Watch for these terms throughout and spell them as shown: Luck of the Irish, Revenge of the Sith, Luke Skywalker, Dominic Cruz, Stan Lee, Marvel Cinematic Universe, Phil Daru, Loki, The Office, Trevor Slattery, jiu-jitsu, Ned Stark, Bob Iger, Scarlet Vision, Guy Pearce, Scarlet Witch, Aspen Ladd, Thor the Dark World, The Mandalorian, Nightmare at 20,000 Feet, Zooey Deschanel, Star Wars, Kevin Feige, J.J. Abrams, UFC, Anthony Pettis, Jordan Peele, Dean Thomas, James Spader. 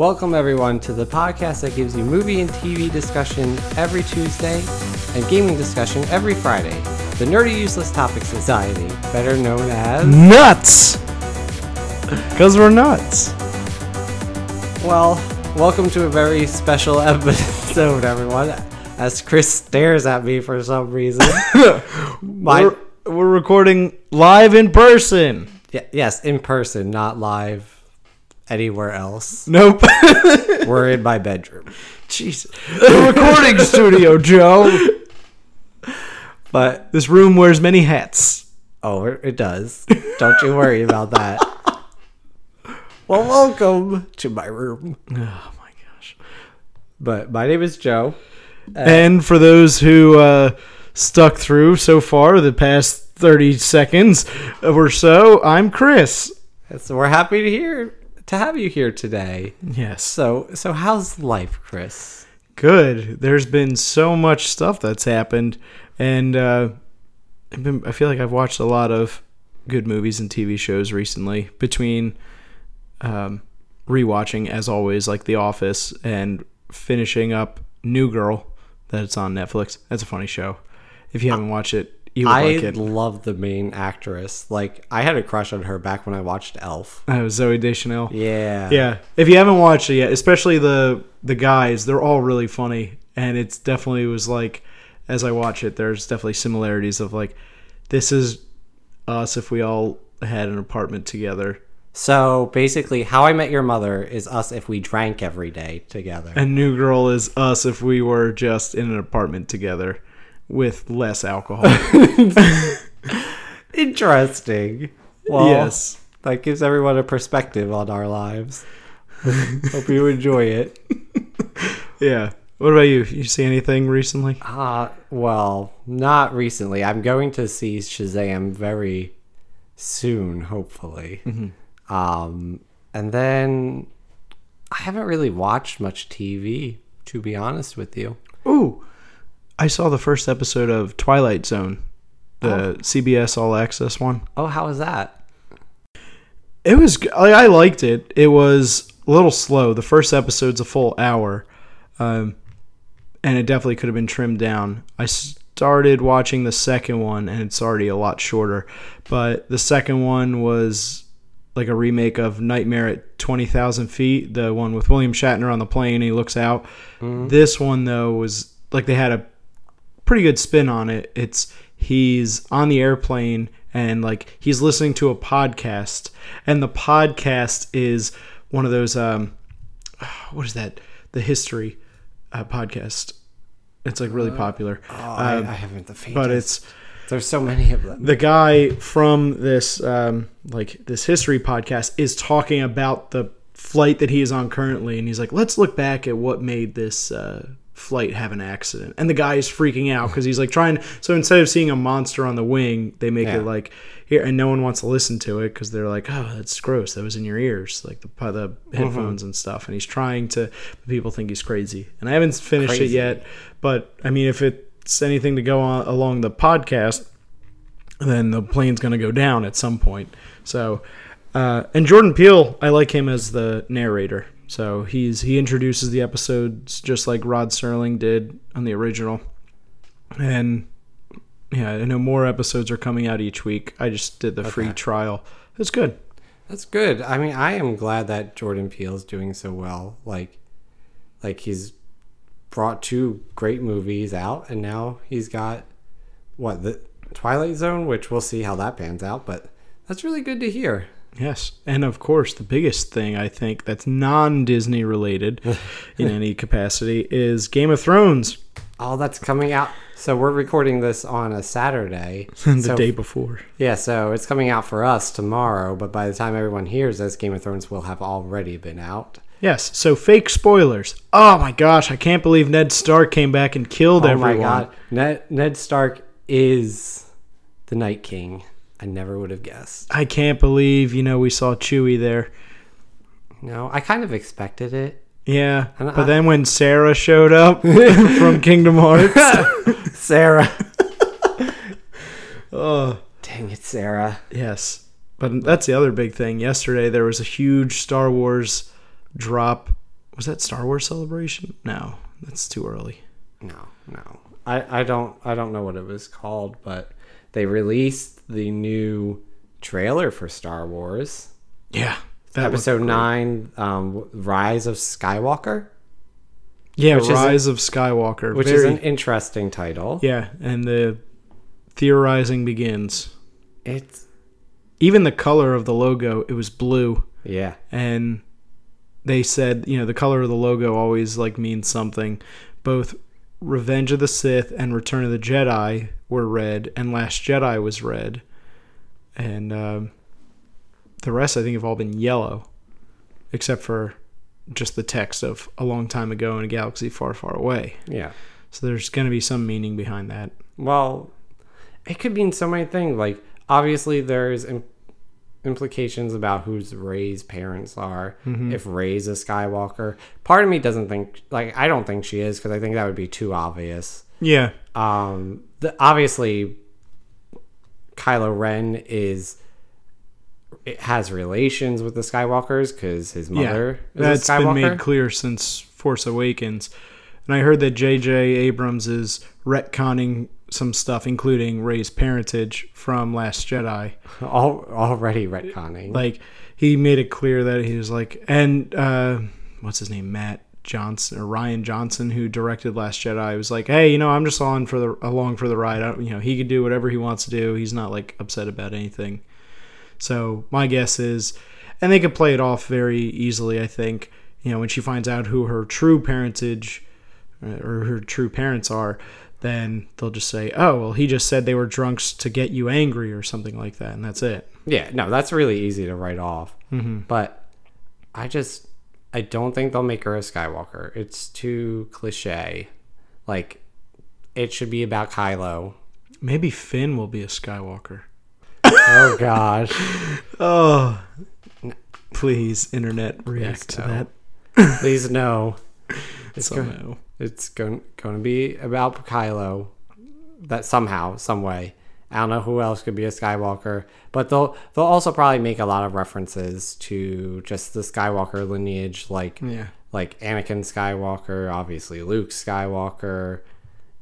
Welcome everyone to the podcast that gives you movie and TV discussion every Tuesday and gaming discussion every Friday. The Nerdy Useless Topic Society, better known as... Nuts! Because we're nuts. Well, welcome to a very special episode, everyone. As Chris stares at me for some reason. We're recording live in person. Yes, in person, not live. Anywhere else? Nope. We're in my bedroom. Jesus. The recording studio, Joe. But this room wears many hats. Oh, it does. Don't you worry about that. Well, welcome to my room. Oh my gosh. But my name is Joe. And for those who stuck through so far, the past 30 seconds or so, I'm Chris. So we're happy to have you here today. Yes. So how's life, Chris? Good. There's been so much stuff that's happened, and I feel like I've watched a lot of good movies and TV shows recently, between rewatching, as always, like The Office, and finishing up New Girl, that's on Netflix. That's a funny show. If you haven't watched it, you would like it. I love the main actress. Like, I had a crush on her back when I watched Elf. Oh, Zooey Deschanel. Yeah. If you haven't watched it yet, especially the guys, they're all really funny, and it's definitely was like, as I watch it, there's definitely similarities of like, this is us if we all had an apartment together. So basically, How I Met Your Mother is us if we drank every day together, and New Girl is us if we were just in an apartment together. With less alcohol. Interesting. Well, yes. That gives everyone a perspective on our lives. Hope you enjoy it. Yeah. What about you? You see anything recently? Well, not recently. I'm going to see Shazam very soon, hopefully. Mm-hmm. And then I haven't really watched much TV, to be honest with you. Ooh. I saw the first episode of Twilight Zone, the CBS All Access one. Oh, how was that? It was... I liked it. It was a little slow. The first episode's a full hour, and it definitely could have been trimmed down. I started watching the second one, and it's already a lot shorter. But the second one was like a remake of Nightmare at 20,000 Feet, the one with William Shatner on the plane. He looks out. Mm-hmm. This one, though, was like they had a pretty good spin on it. It's he's on the airplane and like he's listening to a podcast, and the podcast is one of those what is that, the history podcast. It's like really popular. I haven't the faintest. But it's there's so many of them. The guy from this this history podcast is talking about the flight that he is on currently, and he's like, let's look back at what made this flight have an accident, and the guy is freaking out because he's like trying. So instead of seeing a monster on the wing, they make it like here, and no one wants to listen to it because they're like, oh, that's gross, that was in your ears, like the headphones and stuff. And he's trying to, people think he's crazy. And I haven't finished it yet, but I mean, if it's anything to go on along the podcast, then the plane's going to go down at some point. So and Jordan Peele, I like him as the narrator. So he introduces the episodes just like Rod Serling did on the original. And yeah, I know more episodes are coming out each week. I just did the free trial. It's good. That's good. I mean, I am glad that Jordan Peele's doing so well. Like he's brought two great movies out, and now he's got the Twilight Zone, which we'll see how that pans out, but that's really good to hear. Yes, and of course, the biggest thing I think that's non-Disney related in any capacity is Game of Thrones. Oh, that's coming out. So we're recording this on a Saturday. Day before. Yeah, so it's coming out for us tomorrow, but by the time everyone hears this, Game of Thrones will have already been out. Yes, so fake spoilers. Oh my gosh, I can't believe Ned Stark came back and killed everyone. Oh my god, Ned Stark is the Night King. I never would have guessed. I can't believe, we saw Chewie there. No, I kind of expected it. Yeah, but then when Sarah showed up from Kingdom Hearts. Sarah. Oh, dang it, Sarah. Yes, but that's the other big thing. Yesterday, there was a huge Star Wars drop Was that Star Wars Celebration? No, that's too early. No. I don't know what it was called, but they released the new trailer for Star Wars. Yeah. Episode 9, Rise of Skywalker. Yeah, Rise of Skywalker. Which is an interesting title. Yeah, and the theorizing begins. It's... Even the color of the logo, it was blue. Yeah. And they said, you know, the color of the logo always, like, means something. Both Revenge of the Sith and Return of the Jedi were red, and Last Jedi was red. And the rest, I think, have all been yellow, except for just the text of a long time ago in a galaxy far, far away. Yeah. So there's going to be some meaning behind that. Well, it could mean so many things. Like, obviously, there's implications about whose Rey's parents are. Mm-hmm. If Rey's a Skywalker, part of me doesn't think, like, I don't think she is, because I think that would be too obvious. Yeah. Obviously, Kylo Ren has relations with the Skywalkers because his mother is a Skywalker. That's been made clear since Force Awakens. And I heard that J.J. Abrams is retconning some stuff, including Rey's parentage from Last Jedi. Already retconning. Like, he made it clear that he was like... And, what's his name? Matt Johnson, or Ryan Johnson, who directed Last Jedi, was like, hey, you know, I'm just along for the ride. He could do whatever he wants to do. He's not, like, upset about anything. So my guess is, and they could play it off very easily, I think, you know, when she finds out who her true parentage or her true parents are, then they'll just say, oh, well, he just said they were drunks to get you angry or something like that. And that's it. Yeah, no, that's really easy to write off. Mm-hmm. But I don't think they'll make her a Skywalker. It's too cliche. Like, it should be about Kylo. Maybe Finn will be a Skywalker. Oh, gosh. Oh, please, internet, react to that. Please, no. It's going to be about Kylo, that somehow, some way. I don't know who else could be a Skywalker, but they'll also probably make a lot of references to just the Skywalker lineage, like Anakin Skywalker, obviously Luke Skywalker,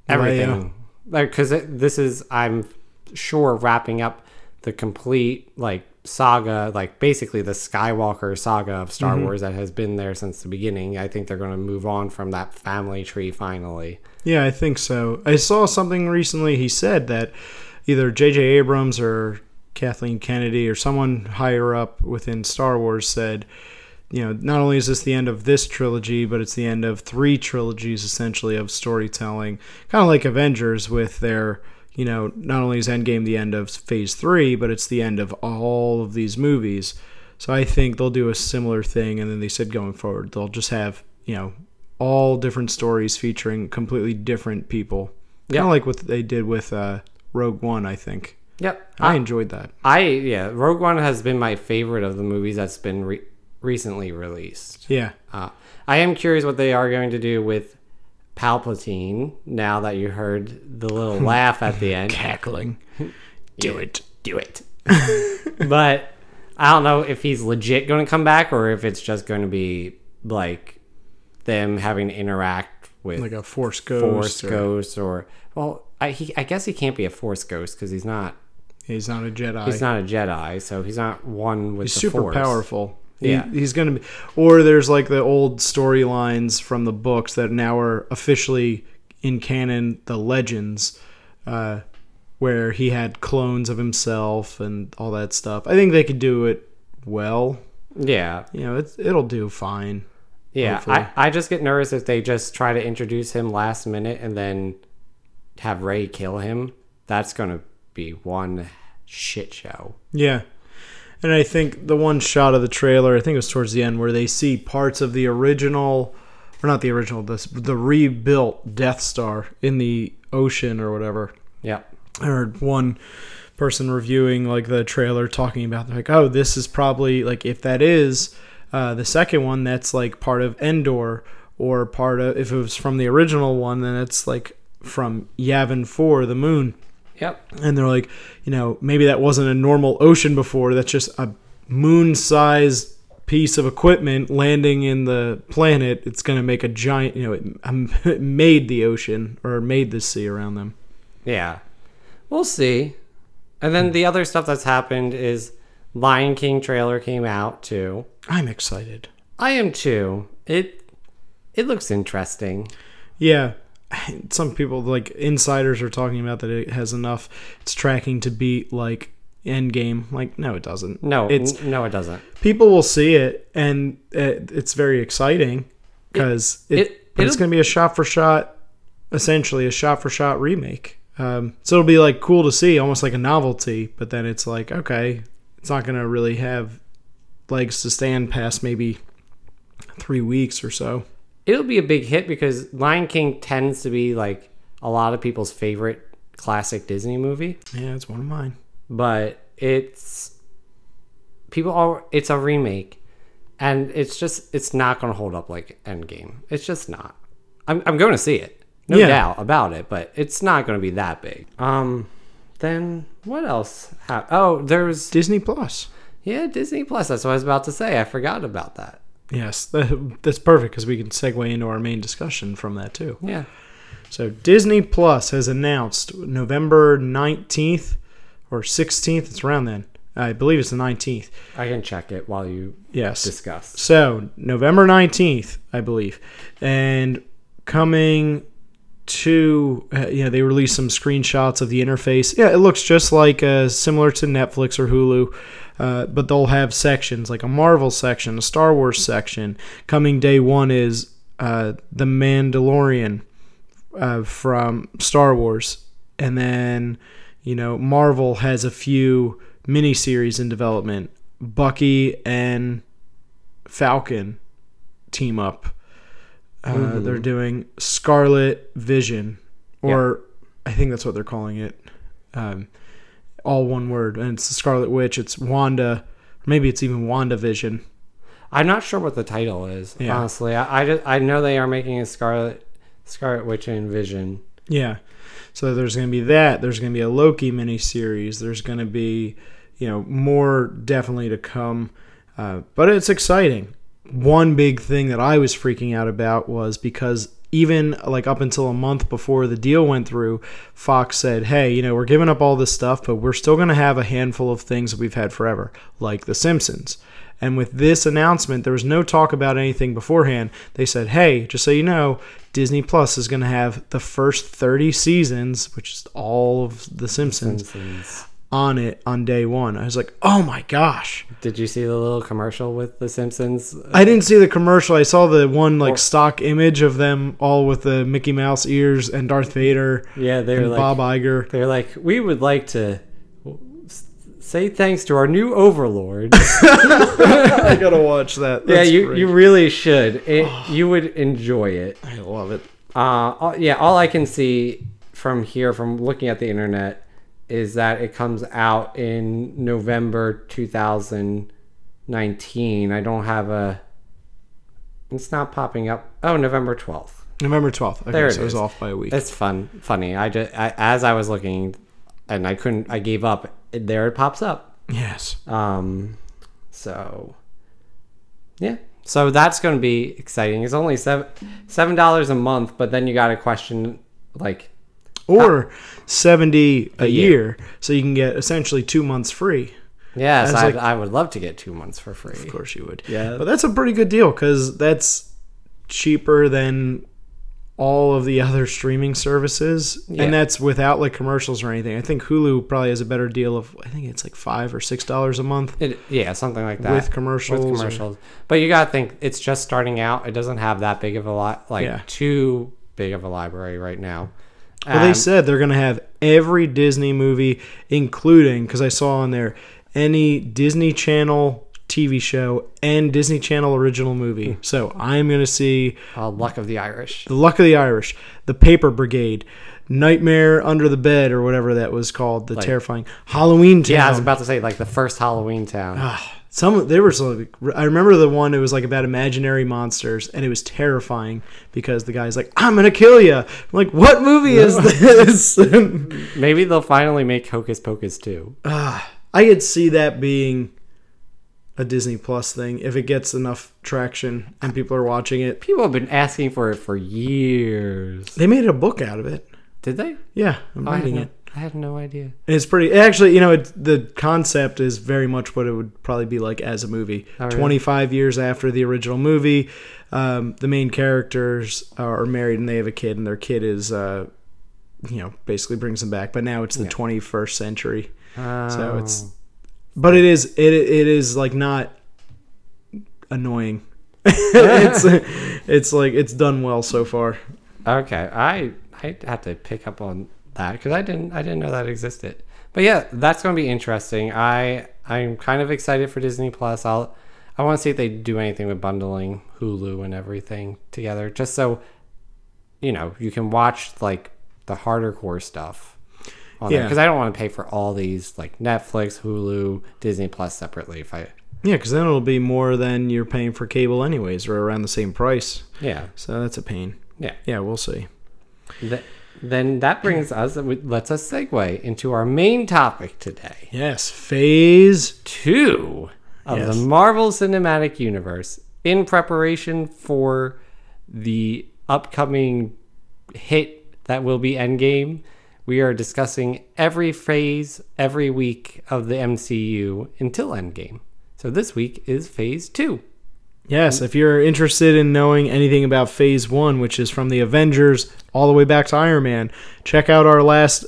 everything. Because this is, I'm sure, wrapping up the complete, like, saga, like, basically the Skywalker saga of Star mm-hmm. Wars that has been there since the beginning. I think they're going to move on from that family tree finally. Yeah, I think so. I saw something recently. He said that either J.J. Abrams or Kathleen Kennedy or someone higher up within Star Wars said, you know, not only is this the end of this trilogy, but it's the end of three trilogies, essentially, of storytelling. Kind of like Avengers with their... You know, not only is Endgame the end of Phase 3, but it's the end of all of these movies. So I think they'll do a similar thing. And then they said going forward, they'll just have, you know, all different stories featuring completely different people. Kind of like what they did with Rogue One, I think. Yep. I enjoyed that. Rogue One has been my favorite of the movies that's been recently released. Yeah. I am curious what they are going to do with Palpatine, now that you heard the little laugh at the end. Cackling. Do it. But I don't know if he's legit going to come back or if it's just going to be like them having to interact with... Like a Force ghost or... Well, I guess he can't be a Force ghost because he's not... He's not a Jedi. He's not a Jedi, so he's not one with the Force. He's super powerful. Yeah, he's going to be, or there's like the old storylines from the books that now are officially in canon, the legends, where he had clones of himself and all that stuff. I think they could do it well. Yeah, you know, it'll do fine. Yeah, I just get nervous if they just try to introduce him last minute and then have Rey kill him. That's going to be one shit show. Yeah. And I think the one shot of the trailer, I think it was towards the end, where they see parts of the original, or not the original, the rebuilt Death Star in the ocean or whatever. Yeah. I heard one person reviewing like the trailer talking about, like, oh, this is probably, like, if that is the second one, that's like part of Endor, or part of, if it was from the original one, then it's like from Yavin 4, the moon. Yep. And they're like, you know, maybe that wasn't a normal ocean before. That's just a moon-sized piece of equipment landing in the planet, it's going to make a giant, it made the ocean or made the sea around them. Yeah. We'll see. And then the other stuff that's happened is Lion King trailer came out too. I'm excited. I am too. It looks interesting. Yeah. Some people, like insiders, are talking about that it has enough its tracking to beat like Endgame. Like, no, it doesn't. No, it doesn't. People will see it, and it's very exciting because it's going to be a shot-for-shot remake. So it'll be like cool to see, almost like a novelty. But then it's like, okay, it's not going to really have legs to stand past maybe 3 weeks or so. It'll be a big hit because Lion King tends to be like a lot of people's favorite classic Disney movie. Yeah, it's one of mine. But it's a remake, and it's not going to hold up like Endgame. It's just not. I'm going to see it, no doubt about it, but it's not going to be that big. Then what else happened? Oh, there's Disney Plus. Yeah, Disney Plus. That's what I was about to say. I forgot about that. Yes, that's perfect because we can segue into our main discussion from that too. Yeah. So Disney Plus has announced November 19th or 16th. It's around then. I believe it's the 19th. I can check it while you discuss. So November 19th, I believe. And coming to, they released some screenshots of the interface. Yeah, it looks just like similar to Netflix or Hulu. But they'll have sections, like a Marvel section, a Star Wars section. Coming day one is The Mandalorian from Star Wars. And then, Marvel has a few miniseries in development. Bucky and Falcon team up. They're doing Scarlet Vision, or I think that's what they're calling it. All one word, and it's the Scarlet Witch. It's Wanda, or maybe it's even WandaVision. I'm not sure what the title is. Yeah. Honestly, I know they are making a Scarlet Witch and Vision. Yeah, so there's going to be that. There's going to be a Loki miniseries. There's going to be, more definitely to come. But it's exciting. One big thing that I was freaking out about was because even like up until a month before the deal went through, Fox said, hey, we're giving up all this stuff, but we're still going to have a handful of things that we've had forever, like The Simpsons. And with this announcement, there was no talk about anything beforehand. They said, hey, just so you know, Disney Plus is going to have the first 30 seasons, which is all of The Simpsons. On it on day one. I was like, oh my gosh. Did you see the little commercial with The Simpsons? I didn't see the commercial. I saw the one stock image of them all with the Mickey Mouse ears and Darth Vader. Yeah, they were like Bob Iger. They're like, we would like to say thanks to our new overlord. I gotta watch that. That's you really should. You would enjoy it. I love it. All I can see from looking at the internet is that it comes out in November 2019. I don't have it's not popping up. Oh, November 12th. November 12th. Okay, there it is. I was off by a week. It's funny. As I was looking and I couldn't, I gave up. There it pops up. Yes. So, yeah. So that's going to be exciting. It's only $7 a month, but then you got a question like, or $70 a year, so you can get essentially 2 months free. Yes, I would love to get 2 months for free. Of course you would. Yeah, but that's a pretty good deal because that's cheaper than all of the other streaming services, and that's without like commercials or anything. I think Hulu probably has a better deal of it's like $5 or $6 a month. Something like that with commercials. But you gotta think it's just starting out. It doesn't have that big of a too big of a library right now. Well, they said they're going to have every Disney movie, including, because I saw on there, any Disney Channel TV show and Disney Channel original movie. So I'm going to see Luck of the Irish. The Luck of the Irish. The Paper Brigade. Nightmare Under the Bed or whatever that was called. The terrifying Halloween Town. Yeah, I was about to say, the first Halloween Town. I remember the one, it was about imaginary monsters, and it was terrifying because the guy's like, I'm gonna kill you. I'm like, what movie is this? Maybe they'll finally make Hocus Pocus 2. I could see that being a Disney Plus thing if it gets enough traction and people are watching it. People have been asking for it for years. They made a book out of it. Did they? Yeah, I'm reading it. I had no idea. It's pretty... Actually, you know, the concept is very much what it would probably be like as a movie. Oh, really? 25 years after the original movie, the main characters are married and they have a kid, and their kid is, basically brings them back. But now it's the 21st century. Oh. So it's... But it is like not annoying. It's like it's done well so far. Okay, I have to pick up on that because I didn't know that existed. But yeah, that's going to be interesting. I'm kind of excited for Disney Plus. I want to see if they do anything with bundling Hulu and everything together, just so you can watch like the harder core stuff. Yeah, because I don't want to pay for all these like Netflix, Hulu, Disney Plus separately. Because then it'll be more than you're paying for cable anyways, or around the same price. Yeah, so that's a pain. Yeah, we'll see. Then that brings us, lets us segue into our main topic today. Yes, Phase 2 of the Marvel Cinematic Universe in preparation for the upcoming hit that will be Endgame. We are discussing every phase, every week of the MCU until Endgame. So this week is Phase 2. Yes, if you're interested in knowing anything about Phase 1, which is from the Avengers all the way back to Iron Man, check out our last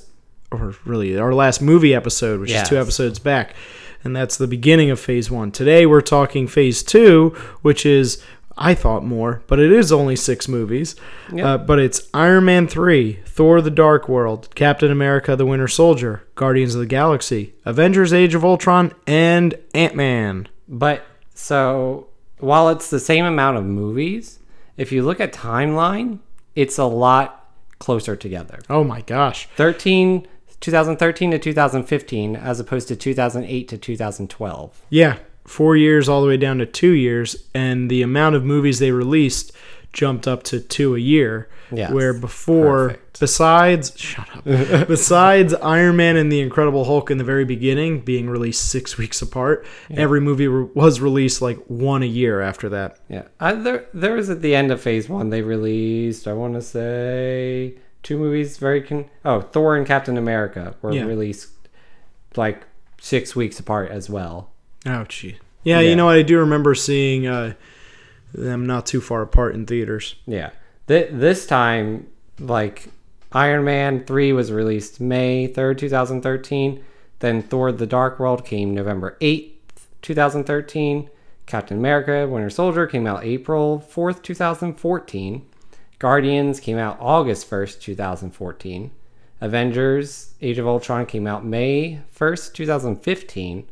movie episode, which is 2 episodes back. And that's the beginning of Phase 1. Today we're talking Phase 2, which is... I thought more, but it is only 6 movies. Yep. But it's Iron Man 3, Thor the Dark World, Captain America the Winter Soldier, Guardians of the Galaxy, Avengers Age of Ultron, and Ant-Man. But, so, while it's the same amount of movies, if you look at timeline, it's a lot closer together. Oh my gosh. 2013 to 2015, as opposed to 2008 to 2012. Yeah. 4 years all the way down to 2 years, and the amount of movies they released jumped up to 2 a year. Yes, where before, besides Iron Man and the Incredible Hulk in the very beginning being released 6 weeks apart, every movie was released like 1 a year after that. Yeah, there was at the end of Phase 1 they released, I want to say 2 movies. Thor and Captain America were released like 6 weeks apart as well. Oh, gee. Yeah, I do remember seeing them not too far apart in theaters. Yeah. This time, like, Iron Man 3 was released May 3rd, 2013. Then Thor the Dark World came November 8th, 2013. Captain America Winter Soldier came out April 4th, 2014. Guardians came out August 1st, 2014. Avengers Age of Ultron came out May 1st, 2015.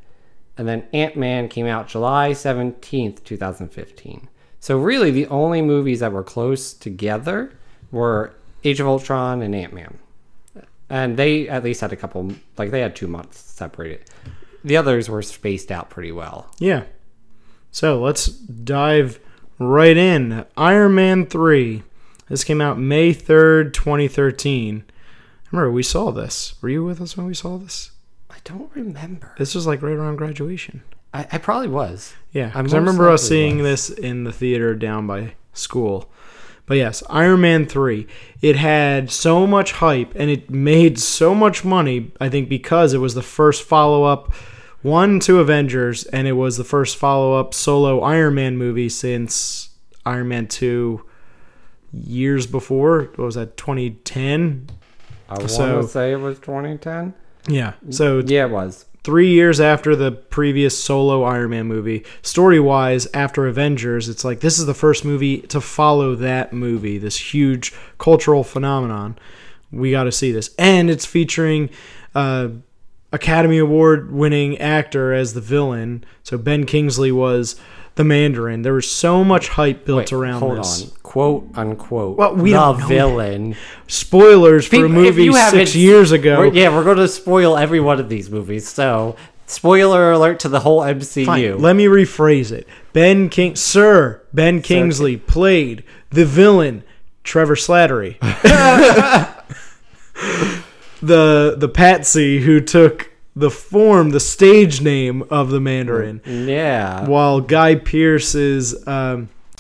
And then Ant-Man came out July 17th, 2015. So really the only movies that were close together were Age of Ultron and Ant-Man. And they at least had a couple, like they had 2 months separated. The others were spaced out pretty well. Yeah. So let's dive right in. Iron Man 3. This came out May 3rd, 2013. Remember, we saw this. Were you with us when we saw this? I don't remember. This was like right around graduation. I probably was. Yeah, because I remember us seeing this in the theater down by school. But yes, Iron Man 3. It had so much hype and it made so much money, I think, because it was the first follow-up one to Avengers, and it was the first follow-up solo Iron Man movie since Iron Man 2 years before. What was that, 2010? I want to say it was 2010. Yeah, so yeah, it was 3 years after the previous solo Iron Man movie. Story-wise, after Avengers, it's like this is the first movie to follow that movie, this huge cultural phenomenon. We got to see this. And it's featuring Academy Award-winning actor as the villain. So Ben Kingsley was the Mandarin. There was so much hype built around this. Hold on. Quote, unquote. Well, we don't know villain. Spoilers for a movie 6 years ago. We're going to spoil every one of these movies. So, spoiler alert to the whole MCU. Fine, let me rephrase it. Ben Kingsley played the villain, Trevor Slattery. The patsy who took the form, the stage name of the Mandarin. Yeah. While Guy Pearce is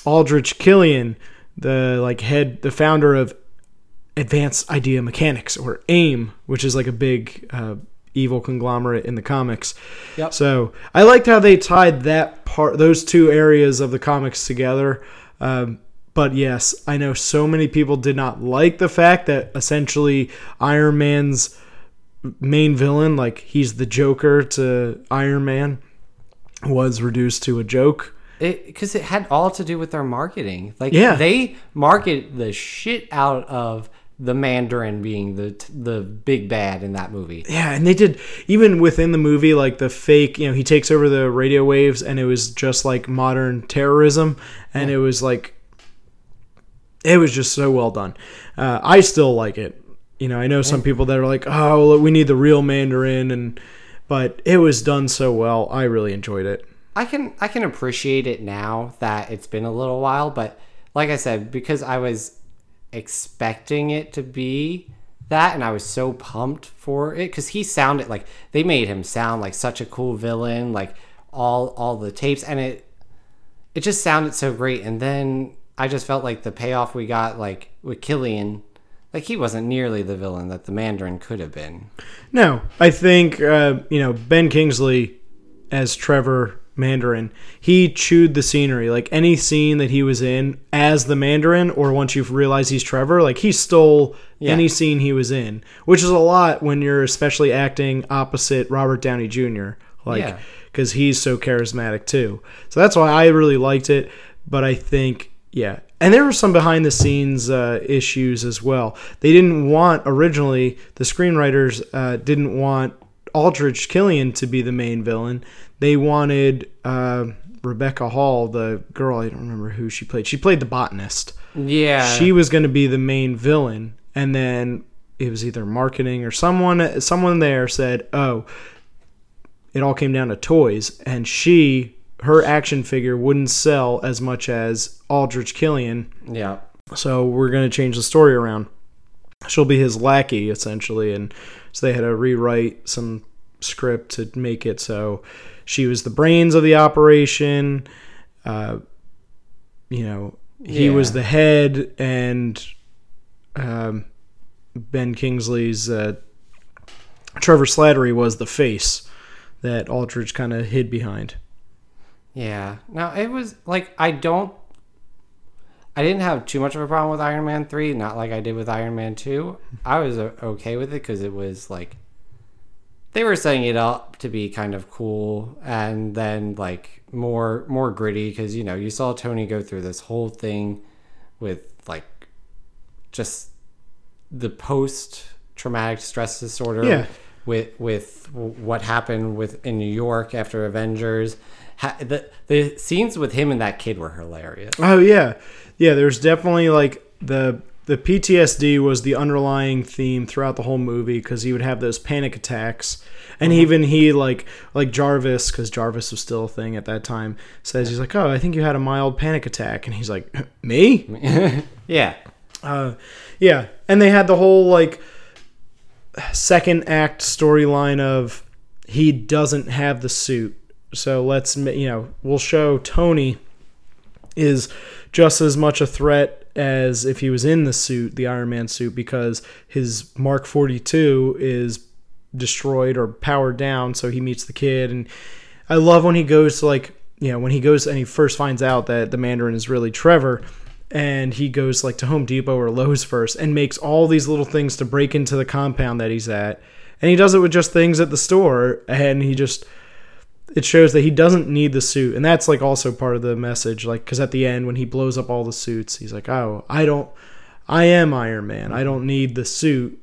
Aldrich Killian, the founder of Advanced Idea Mechanics, or AIM, which is like a big evil conglomerate in the comics. Yep. So I liked how they tied that part, those two areas of the comics together. But yes, I know so many people did not like the fact that essentially Iron Man's main villain, like he's the Joker to Iron Man, was reduced to a joke. Because it had all to do with their marketing. Like, yeah. They market the shit out of the Mandarin being the big bad in that movie. Yeah, and they did, even within the movie, like the fake, he takes over the radio waves, and it was just like modern terrorism, and it was like, it was just so well done. I still like it. I know some people that are like, oh, well, we need the real Mandarin, but it was done so well. I really enjoyed it. I can appreciate it now that it's been a little while, but like I said, because I was expecting it to be that, and I was so pumped for it, because he sounded like, they made him sound like such a cool villain, like all the tapes, and it just sounded so great. And then I just felt like the payoff we got, like with Killian, like he wasn't nearly the villain that the Mandarin could have been. No, I think Ben Kingsley as Trevor Mandarin, he chewed the scenery. Like any scene that he was in as the Mandarin, or once you've realized he's Trevor, like he stole any scene he was in, which is a lot when you're especially acting opposite Robert Downey Jr. Like, because he's so charismatic too. So that's why I really liked it. But I think, yeah. And there were some behind-the-scenes issues as well. They didn't want, originally, the screenwriters didn't want Aldrich Killian to be the main villain. They wanted Rebecca Hall, the girl, I don't remember who she played. She played the botanist. Yeah. She was going to be the main villain. And then it was either marketing or someone there said, oh, it all came down to toys. And her action figure wouldn't sell as much as Aldrich Killian. Yeah. So we're going to change the story around. She'll be his lackey, essentially. And so they had to rewrite some script to make it so she was the brains of the operation. He was the head, and Ben Kingsley's Trevor Slattery was the face that Aldrich kind of hid behind. Yeah. Now, it was like, I didn't have too much of a problem with Iron Man 3, not like I did with Iron Man 2. I was okay with it because it was like, they were setting it up to be kind of cool, and then like more gritty, because you saw Tony go through this whole thing with like just the post-traumatic stress disorder with what happened in New York after Avengers. The scenes with him and that kid were hilarious. Oh yeah. Yeah, there's definitely like the PTSD was the underlying theme throughout the whole movie, cuz he would have those panic attacks. And even he like Jarvis, cuz Jarvis was still a thing at that time, says he's like, "Oh, I think you had a mild panic attack." And he's like, "Me?" Yeah. Yeah, and they had the whole like second act storyline of he doesn't have the suit. So let's, we'll show Tony is just as much a threat as if he was in the suit, the Iron Man suit, because his Mark 42 is destroyed or powered down. So he meets the kid. And I love when he goes to when he goes and he first finds out that the Mandarin is really Trevor, and he goes like to Home Depot or Lowe's first and makes all these little things to break into the compound that he's at. And he does it with just things at the store. And he just... it shows that he doesn't need the suit. And that's like also part of the message. Like, cause at the end when he blows up all the suits, he's like, oh, I am Iron Man. I don't need the suit.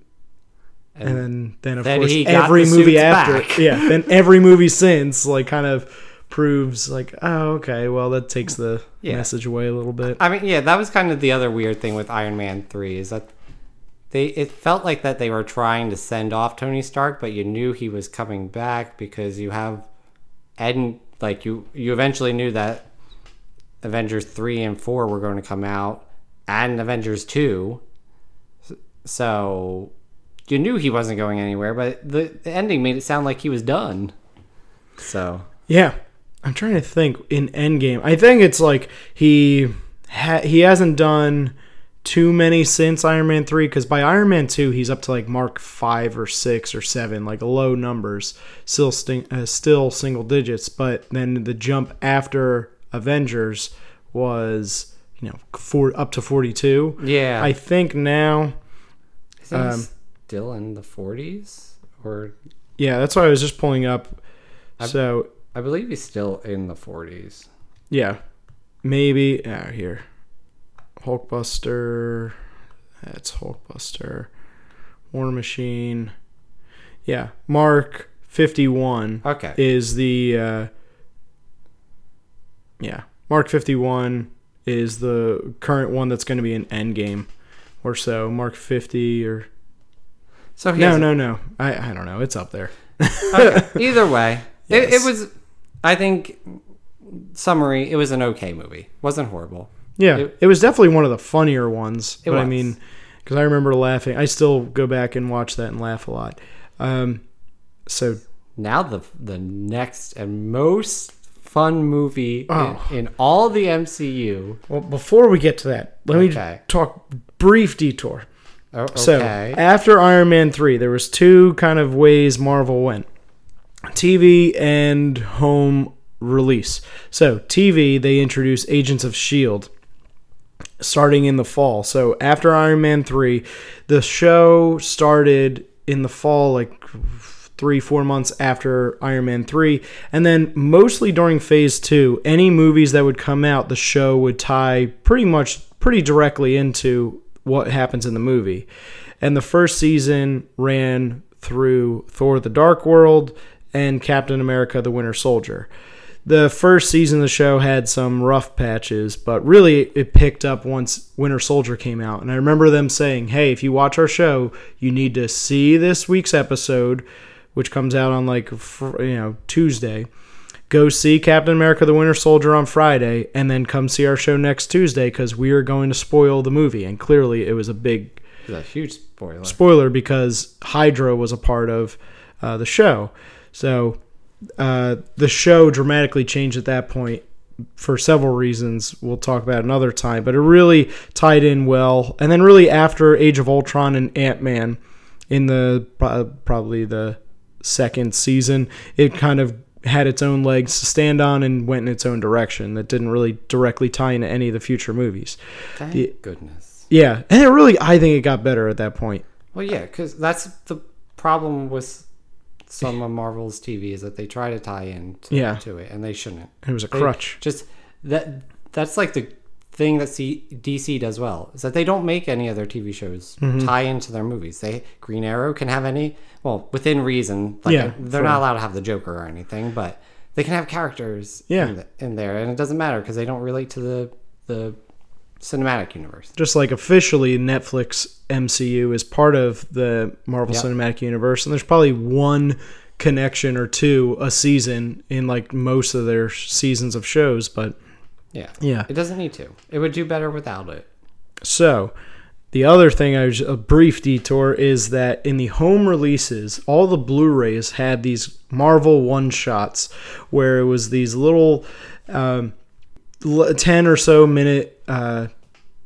And then of course every movie after it, then every movie since like kind of proves like, oh, okay, well that takes the message away a little bit. I mean, yeah, that was kind of the other weird thing with Iron Man 3 is that it felt like that they were trying to send off Tony Stark, but you knew he was coming back because you have, and like you eventually knew that Avengers 3 and 4 were going to come out, and Avengers 2. So you knew he wasn't going anywhere, but the ending made it sound like he was done. So yeah, I'm trying to think. In Endgame, I think it's like he hasn't done too many since Iron Man 3, because by Iron Man 2 he's up to like Mark 5 or 6 or 7, like low numbers, still single digits. But then the jump after Avengers was, you know, up to 42. Yeah, I think now he's still in the 40s, or yeah, that's why I was just pulling up. So I believe he's still in the 40s. Yeah, maybe out here. Hulkbuster. That's Hulkbuster. War Machine. Yeah, Mark 51. Okay, is the Mark 51 is the current one that's going to be in Endgame, or so. Mark 50 or so. No. I don't know. It's up there. Okay. Either way, yes. it was. I think summary. It was an okay movie. Wasn't horrible. Yeah, it was definitely one of the funnier ones. But was. I mean, because I remember laughing. I still go back and watch that and laugh a lot. So now the next and most fun movie in all the MCU. Well, before we get to that, let me talk brief detour. Oh, okay. So after Iron Man 3, there was two kind of ways Marvel went: TV and home release. So TV, they introduced Agents of S.H.I.E.L.D. starting in the fall. So after Iron Man 3, the show started in the fall, like 3-4 months after Iron Man 3. And then mostly during Phase 2, any movies that would come out, the show would tie pretty directly into what happens in the movie. And the first season ran through Thor: The Dark World and Captain America: The Winter Soldier. The first season of the show had some rough patches, but really it picked up once Winter Soldier came out. And I remember them saying, hey, if you watch our show, you need to see this week's episode, which comes out on Tuesday. Go see Captain America: The Winter Soldier on Friday, and then come see our show next Tuesday, because we are going to spoil the movie. And clearly it was a huge spoiler. Spoiler, because Hydra was a part of the show. So the show dramatically changed at that point for several reasons we'll talk about another time, but it really tied in well. And then really after Age of Ultron and Ant-Man in the probably the second season, it kind of had its own legs to stand on and went in its own direction that didn't really directly tie into any of the future movies. Thank goodness. Yeah, and it really, I think it got better at that point. Well, yeah, because that's the problem with some of Marvel's TV, is that they try to tie in to it, and they shouldn't. It was a crutch. Just that's like the thing that DC does well, is that they don't make any other TV shows tie into their movies. They Green Arrow can have any, well, within reason. Like they're not allowed to have the Joker or anything, but they can have characters in there, and it doesn't matter because they don't relate to the cinematic universe. Just like officially Netflix MCU is part of the Marvel Cinematic Universe, and there's probably one connection or two a season in like most of their seasons of shows, but it doesn't need to. It would do better without it. So the other thing, a brief detour, is that in the home releases, all the Blu-rays had these Marvel one-shots where it was these little 10 or so minute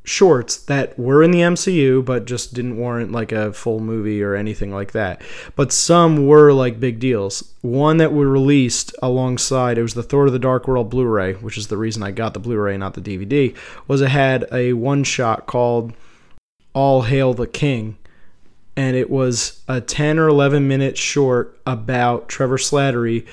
shorts that were in the MCU but just didn't warrant like a full movie or anything like that. But some were like big deals. One that were released alongside, it was the Thor: The Dark World Blu-ray, which is the reason I got the Blu-ray, not the DVD, was it had a one-shot called All Hail the King. And it was a 10 or 11 minute short about Trevor Slattery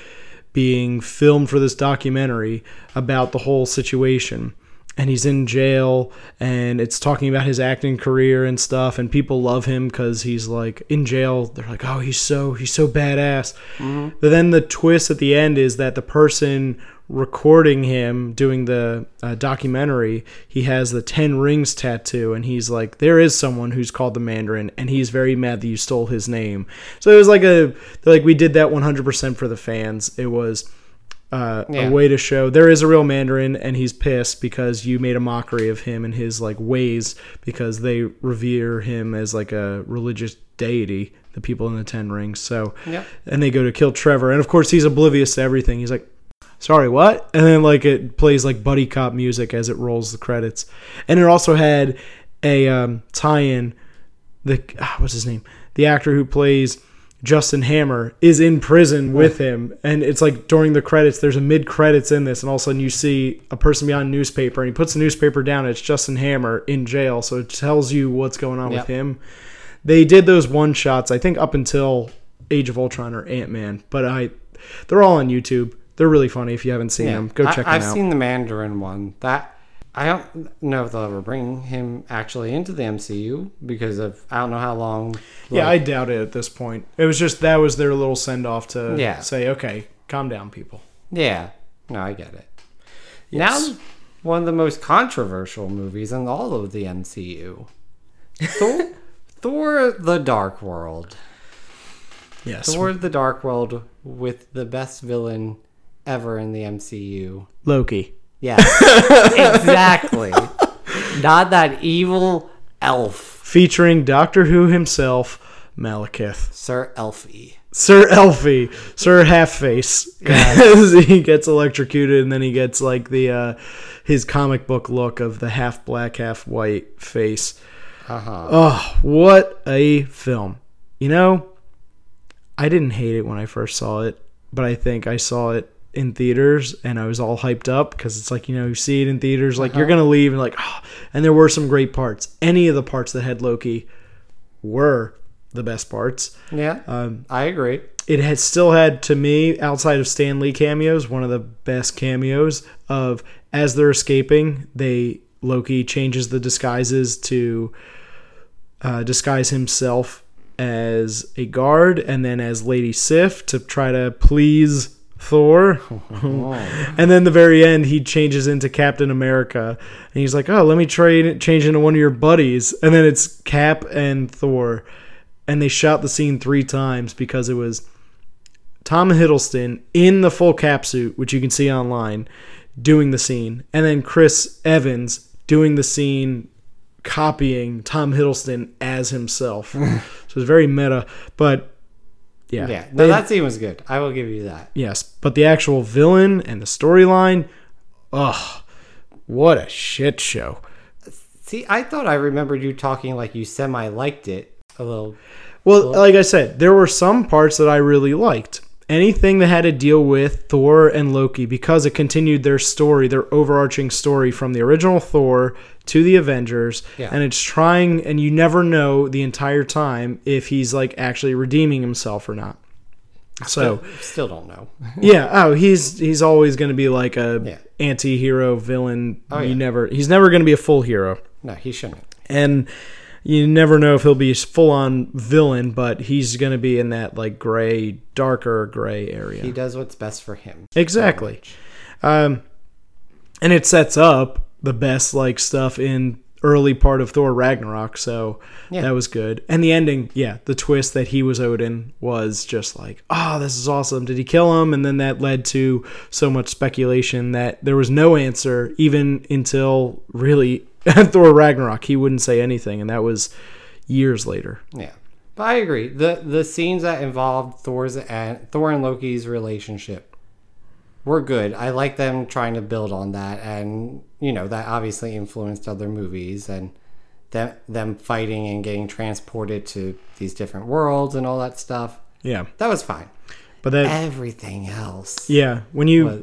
being filmed for this documentary about the whole situation. And he's in jail, and it's talking about his acting career and stuff, and people love him because he's like in jail. They're like, oh, he's so badass. Mm-hmm. But then the twist at the end is that the person recording him doing the documentary, he has the 10 rings tattoo, and he's like, there is someone who's called the Mandarin, and he's very mad that you stole his name. So it was like we did that 100% for the fans. It was a way to show there is a real Mandarin, and he's pissed because you made a mockery of him and his like ways, because they revere him as like a religious deity, the people in the Ten Rings. So and they go to kill Trevor, and of course he's oblivious to everything. He's like, sorry, what? And then like it plays like buddy cop music as it rolls the credits. And it also had a tie-in. What's his name? The actor who plays Justin Hammer is in prison with him, and it's like during the credits, there's a mid-credits in this, and all of a sudden you see a person behind a newspaper, and he puts the newspaper down, and it's Justin Hammer in jail, so it tells you what's going on with him. They did those one-shots, I think, up until Age of Ultron or Ant-Man, but they're all on YouTube. They're really funny. If you haven't seen them, go check them out. I've seen the Mandarin one. I don't know if they'll ever bring him actually into the MCU because of I don't know how long. Yeah, I doubt it at this point. It was just that was their little send-off to say, okay, calm down, people. Yeah. No, I get it. Yes. Now, one of the most controversial movies in all of the MCU. Thor the Dark World. Yes. Thor the Dark World with the best villain ever in the MCU. Loki. Yeah, exactly. Not that evil elf. Featuring Doctor Who himself, Malekith. Sir Elfie. Sir Half-Face. Yes. He gets electrocuted, and then he gets like the his comic book look of the half black, half white face. Uh-huh. Oh, what a film. You know, I didn't hate it when I first saw it, but I think I saw it in theaters and I was all hyped up because it's like, you know, you see it in theaters, like you're gonna leave and like, oh. And there were some great parts. Any of the parts that had Loki were the best parts. Yeah, I agree. It had still had, to me, outside of Stan Lee cameos, one of the best cameos of as they're escaping, Loki changes the disguises to disguise himself as a guard and then as Lady Sif to try to please Thor. And then the very end he changes into Captain America and he's like, oh, let me change into one of your buddies, and then it's Cap and Thor, and they shot the scene 3 times because it was Tom Hiddleston in the full Cap suit, which you can see online, doing the scene, and then Chris Evans doing the scene copying Tom Hiddleston as himself. So it's very meta, but yeah. No, that scene was good. I will give you that. Yes, but the actual villain and the storyline, ugh, what a shit show. See, I thought I remembered you talking like you semi-liked it a little. Well, like I said, there were some parts that I really liked. Anything that had to deal with Thor and Loki, because it continued their story, their overarching story from the original Thor to the Avengers, and it's trying, and you never know the entire time if he's like actually redeeming himself or not. So still don't know. He's always going to be like a anti-hero villain. He's never going to be a full hero. No, he shouldn't. And you never know if he'll be full-on villain, but he's going to be in that like gray, darker gray area. He does what's best for him. Exactly. And it sets up the best like stuff in early part of Thor Ragnarok, so that was good. And the ending, the twist that he was Odin was just like, oh, this is awesome. Did he kill him? And then that led to so much speculation that there was no answer even until really Thor Ragnarok. He wouldn't say anything, and that was years later. Yeah, but I agree. The scenes that involved Thor and Loki's relationship were good. I like them trying to build on that, and you know that obviously influenced other movies, and them fighting and getting transported to these different worlds and all that stuff. Yeah, that was fine. But everything else. Yeah,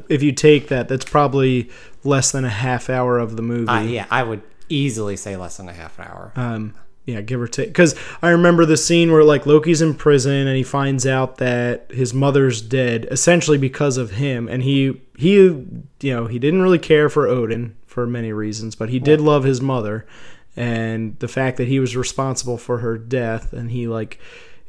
if you take that, that's probably less than a half hour of the movie. Yeah, I would easily say less than a half hour. Yeah, give or take. Because I remember the scene where like Loki's in prison and he finds out that his mother's dead, essentially because of him. And he you know, he didn't really care for Odin for many reasons, but he did love his mother, and the fact that he was responsible for her death, and he like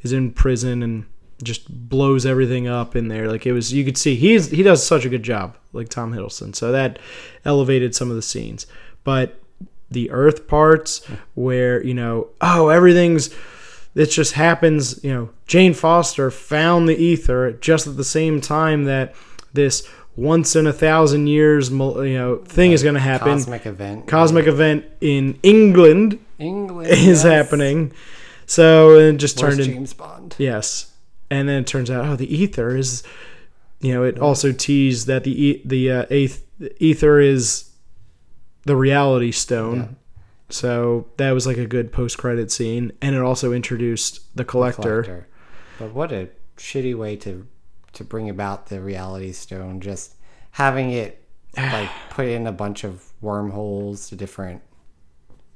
is in prison and just blows everything up in there. Like it was, you could see he does such a good job, like Tom Hiddleston. So that elevated some of the scenes. But the Earth parts where, you know, oh, everything's, it just happens, you know, Jane Foster found the ether just at the same time that this once in 1,000 years, thing is going to happen. Cosmic event in England. Is happening. So it just turned into James Bond. Yes, and then it turns out the ether is, it also teased that the ether is the reality stone. Yeah. So that was like a good post-credit scene, and it also introduced the collector. But what a shitty way to bring about the reality stone, just having it like put in a bunch of wormholes to different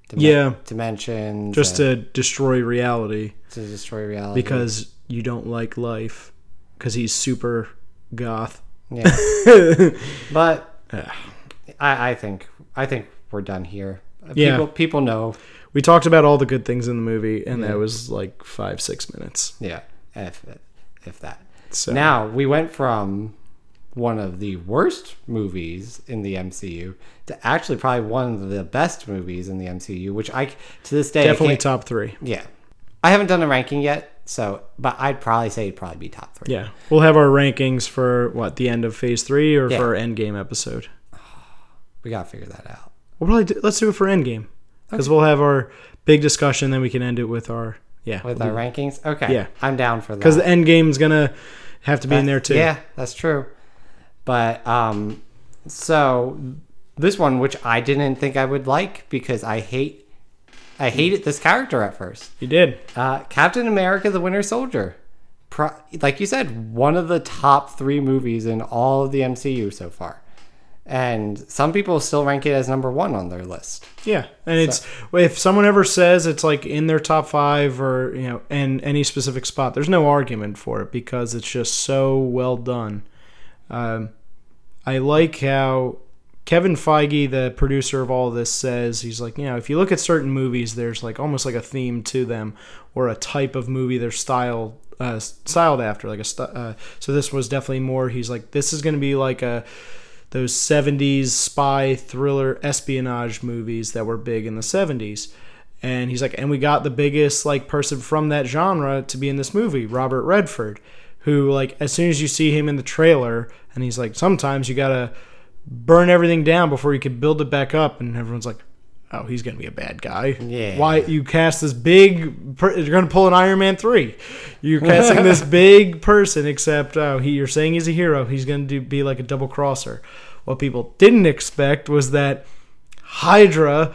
dimensions, just to destroy reality because you don't like life, because he's super goth. Yeah. But I think we're done here. Yeah. People know. We talked about all the good things in the movie, and that was like 5-6 minutes. Yeah, if that. So. Now, we went from one of the worst movies in the MCU to actually probably one of the best movies in the MCU, which to this day... Definitely top three. Yeah. I haven't done a ranking yet, but I'd probably say it'd probably be top three. Yeah. We'll have our rankings for, the end of Phase 3 or for our Endgame episode? We got to figure that out. We'll probably let's do it for Endgame, because we'll have our big discussion, then we can end it with our our rankings. Okay, yeah, I'm down for that, because the Endgame's gonna have to be in there too. Yeah, that's true. But so this one, which I didn't think I would like, because I hated this character at first. You did. Captain America: The Winter Soldier, like you said, one of the top three movies in all of the MCU so far. And some people still rank it as number one on their list. Yeah, and if someone ever says it's like in their top five or in any specific spot, there's no argument for it, because it's just so well done. I like how Kevin Feige, the producer of all this, says, he's like, if you look at certain movies, there's like almost like a theme to them, or a type of movie, their style. Styled after so this was definitely more. He's like, this is going to be like those 70s spy thriller espionage movies that were big in the 70s. And he's like, and we got the biggest like person from that genre to be in this movie, Robert Redford, who like as soon as you see him in the trailer, and he's like, sometimes you gotta burn everything down before you can build it back up. And everyone's like, oh, he's gonna be a bad guy. Yeah. Why you cast this big? You're gonna pull an Iron Man 3. You're casting this big person, except you're saying he's a hero. He's gonna be like a double crosser. What people didn't expect was that Hydra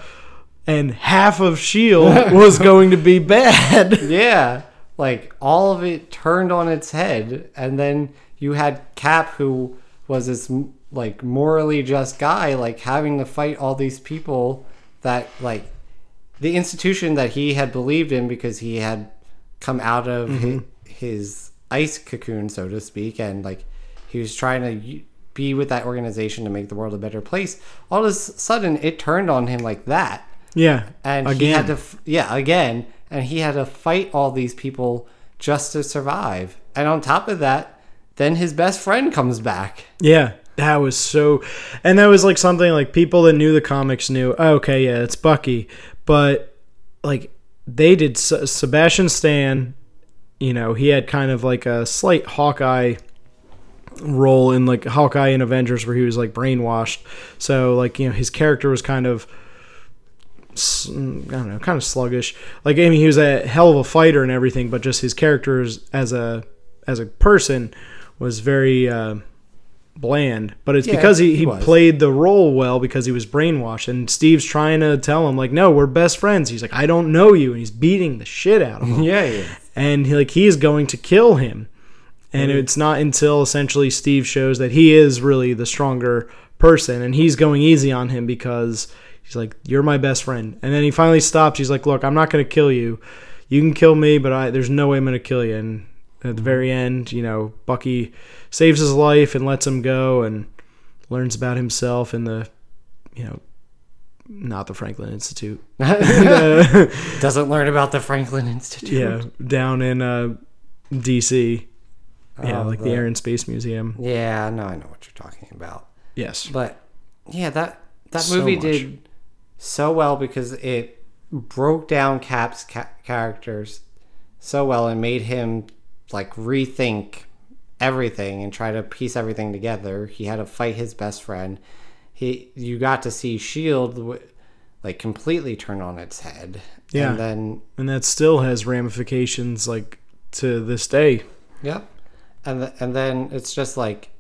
and half of S.H.I.E.L.D. was going to be bad. Yeah, like all of it turned on its head, and then you had Cap, who was this like morally just guy, like having to fight all these people. That like the institution that he had believed in, because he had come out of his ice cocoon, so to speak, and like he was trying to be with that organization to make the world a better place. All of a sudden, it turned on him like that. Yeah, and again. He had to again, and he had to fight all these people just to survive. And on top of that, then his best friend comes back. Yeah. That was so... And that was like something like people that knew the comics knew, okay, yeah, it's Bucky. But like they did... Sebastian Stan, he had kind of like a slight Hawkeye role in like Hawkeye in Avengers, where he was like brainwashed. So like, his character was kind of... I don't know, kind of sluggish. Like, I mean, he was a hell of a fighter and everything, but just his character as a person was very... bland, but it's because he played the role well, because he was brainwashed. And Steve's trying to tell him like, no, we're best friends. He's like, I don't know you, and he's beating the shit out of him. And he is going to kill him, and it's not until essentially Steve shows that he is really the stronger person, and he's going easy on him because he's like, you're my best friend. And then he finally stops. He's like, look, I'm not going to kill you. You can kill me, but there's no way I'm going to kill you. And at the very end, Bucky saves his life and lets him go, and learns about himself in the, not the Franklin Institute. Doesn't learn about the Franklin Institute. Yeah, down in D.C. Yeah, like the Air and Space Museum. Yeah, no, I know what you're talking about. Yes. But, yeah, that movie did so well, because it broke down Cap's characters so well and made him... like rethink everything and try to piece everything together. He had to fight his best friend. You got to see S.H.I.E.L.D. like completely turn on its head. Yeah. And that still has ramifications like to this day. Yep. And then it's just like,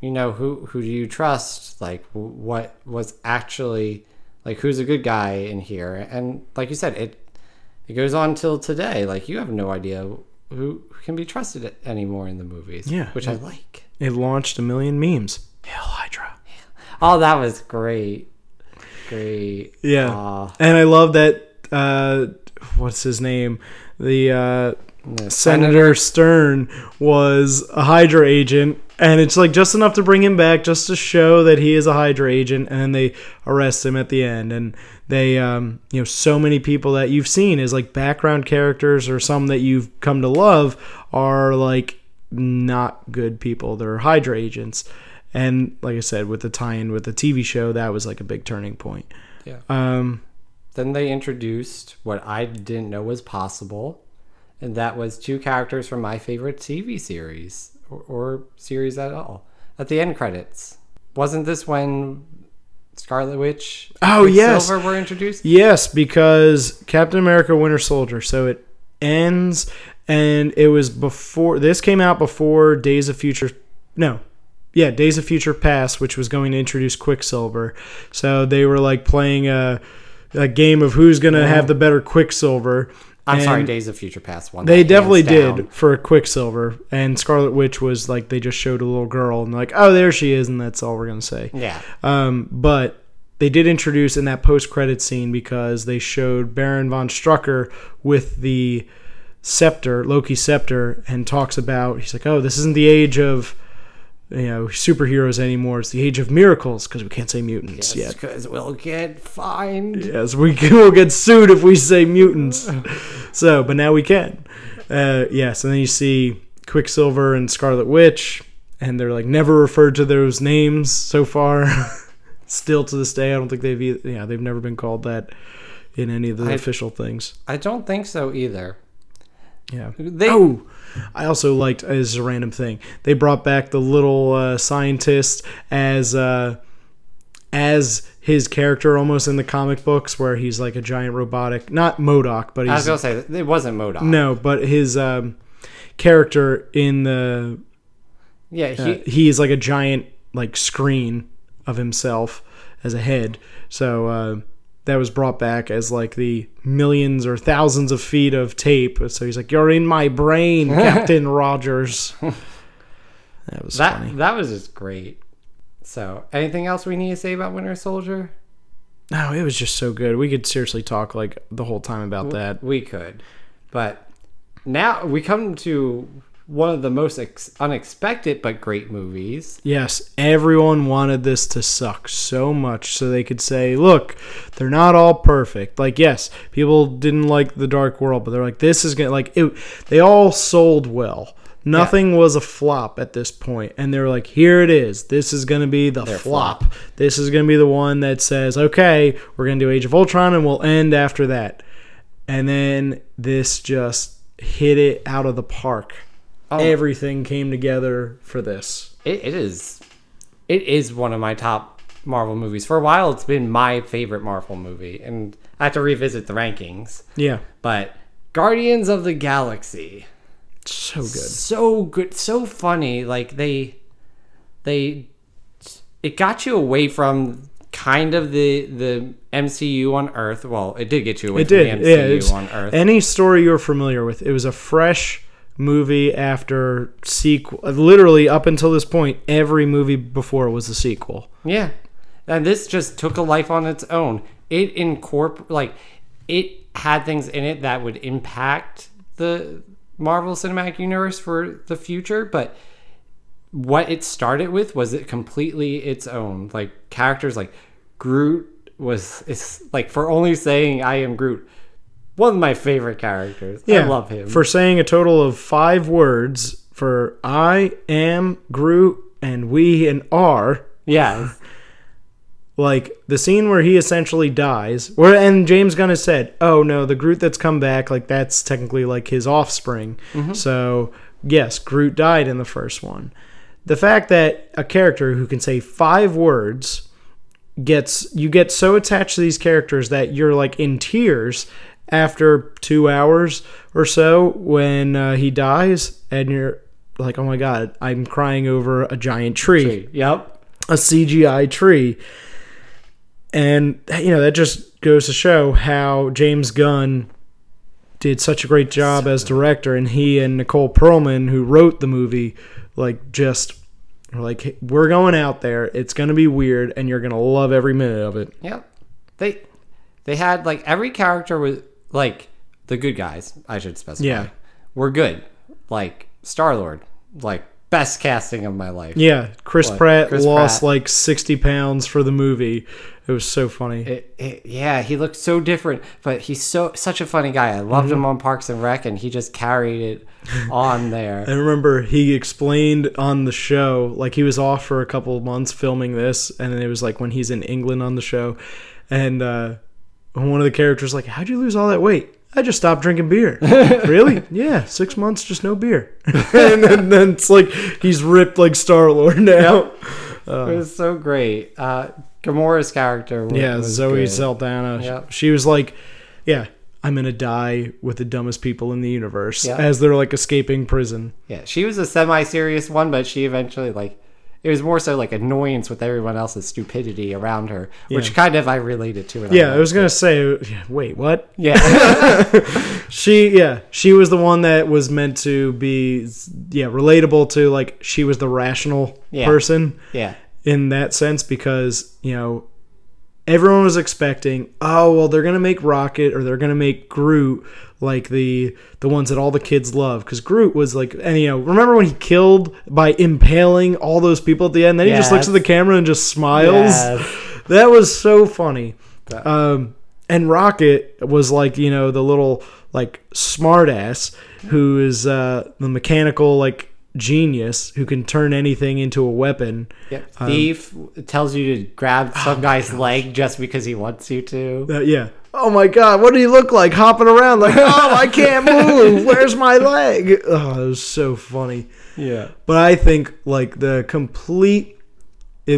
you know, who do you trust? Like, what was actually, like, who's a good guy in here? And like you said, it goes on till today. Like, you have no idea who can be trusted anymore in the movies. Yeah. Which I like. It launched a million memes. Hail Hydra. Oh, that was great. Great. Yeah. And I love that, what's his name? The, Senator Stern was a Hydra agent, and it's like just enough to bring him back, just to show that he is a Hydra agent, and then they arrest him at the end. And they, you know, so many people that you've seen as like background characters or some that you've come to love are like not good people. They're Hydra agents, and like I said, with the tie-in with the TV show, that was like a big turning point. Yeah. Then they introduced what I didn't know was possible. And that was two characters from my favorite TV series, or series at all, at the end credits. Wasn't this when Scarlet Witch and Silver were introduced? Yes, because Captain America Winter Soldier. So it ends, and it was before... This came out before Days of Future... No. Yeah, Days of Future Past, which was going to introduce Quicksilver. So they were like playing a game of who's going to have the better Quicksilver... I'm sorry, Days of Future Past one. They definitely did for Quicksilver, and Scarlet Witch was like they just showed a little girl and like, oh, there she is, and that's all we're gonna say. Yeah. But they did introduce in that post-credit scene because they showed Baron von Strucker with the scepter, Loki's scepter, and talks about he's like, oh, this isn't the age of, you know, superheroes anymore. It's the age of miracles, because we can't say mutants yet. Because we'll get fined. Yes, we'll get sued if we say mutants. So, but now we can. Yes, and then you see Quicksilver and Scarlet Witch, and they're like never referred to those names so far. Still to this day, I don't think they've either, yeah, they've never been called that in any of the official things. I don't think so either. Yeah. I also liked, as a random thing, they brought back the little scientist as his character almost in the comic books, where he's like a giant robotic, not MODOK, but he's... I was going to say, it wasn't MODOK. No, but his character in the... Yeah, he is like a giant like screen of himself as a head, so... that was brought back as like the millions or thousands of feet of tape. So he's like, "You're in my brain, Captain Rogers." That was funny. That was just great. So, anything else we need to say about Winter Soldier? No, it was just so good. We could seriously talk like the whole time about that. We could, but now we come to one of the most unexpected but great movies. Yes, everyone wanted this to suck so much so they could say, look, they're not all perfect. Like, yes, people didn't like The Dark World, but they're like, this is going to, like, it, they all sold well. Nothing was a flop at this point. And they're like, here it is. This is going to be their flop. This is going to be the one that says, okay, we're going to do Age of Ultron and we'll end after that. And then this just hit it out of the park. Everything came together for this. It is one of my top Marvel movies. For a while, it's been my favorite Marvel movie, and I have to revisit the rankings. Yeah. But Guardians of the Galaxy. So good. So good. So funny. Like, it got you away from kind of the MCU on Earth. Well, it did get you away from the MCU on Earth. Any story you're familiar with. It was a fresh movie after sequel. Literally up until this point, every movie before was a sequel. Yeah, and this just took a life on its own. It it had things in it that would impact the Marvel Cinematic Universe for the future, but what it started with was it completely its own. Like, characters like Groot is like, for only saying I am Groot, one of my favorite characters. Yeah. I love him. For saying a total of 5 words for I am Groot and we and are. Yeah. Like, the scene where he essentially dies, and James Gunn has said, oh, no, the Groot that's come back, like, that's technically, like, his offspring. Mm-hmm. So yes, Groot died in the first one. The fact that a character who can say 5 words you get so attached to these characters that you're like in tears after 2 hours or so when he dies, and you're like, oh my God, I'm crying over a giant tree. Yep. A CGI tree. And, you know, that just goes to show how James Gunn did such a great job as director, and he and Nicole Perlman, who wrote the movie, like, hey, we're going out there, it's going to be weird, and you're going to love every minute of it. Yep. They had, like, every character was, like, the good guys, I should specify, were good. Like, Star-Lord, like, best casting of my life. Yeah, Chris Pratt lost like 60 pounds for the movie. It was so funny. He looked so different, but he's such a funny guy. I loved him on Parks and Rec, and he just carried it on there. I remember he explained on the show, like he was off for a couple of months filming this, and it was like when he's in England on the show, and one of the characters like, how'd you lose all that weight? I just stopped drinking beer. Really? Yeah, 6 months, just no beer. and then it's like he's ripped like Star-Lord now. It was so great. Gamora's character was Zoe Saldana. Yep. She was like, yeah, I'm going to die with the dumbest people in the universe as they're like escaping prison. Yeah, she was a semi-serious one, but she eventually like, it was more so like annoyance with everyone else's stupidity around her, which kind of I related to. I was going to say, wait, what? Yeah. She was the one that was meant to be relatable to, like, she was the rational person in that sense, because, you know, everyone was expecting, oh, well, they're going to make Rocket or they're going to make Groot like the ones that all the kids love. Because Groot was like, and, you know, remember when he killed by impaling all those people at the end? Then he just looks at the camera and just smiles. Yes. That was so funny. And Rocket was like, you know, the little like smartass who is the mechanical like genius who can turn anything into a weapon. Thief tells you to grab some guy's leg just because he wants you to. Oh my God, what did he look like hopping around like, oh, I can't move, where's my leg? Oh, it was so funny. But I think like it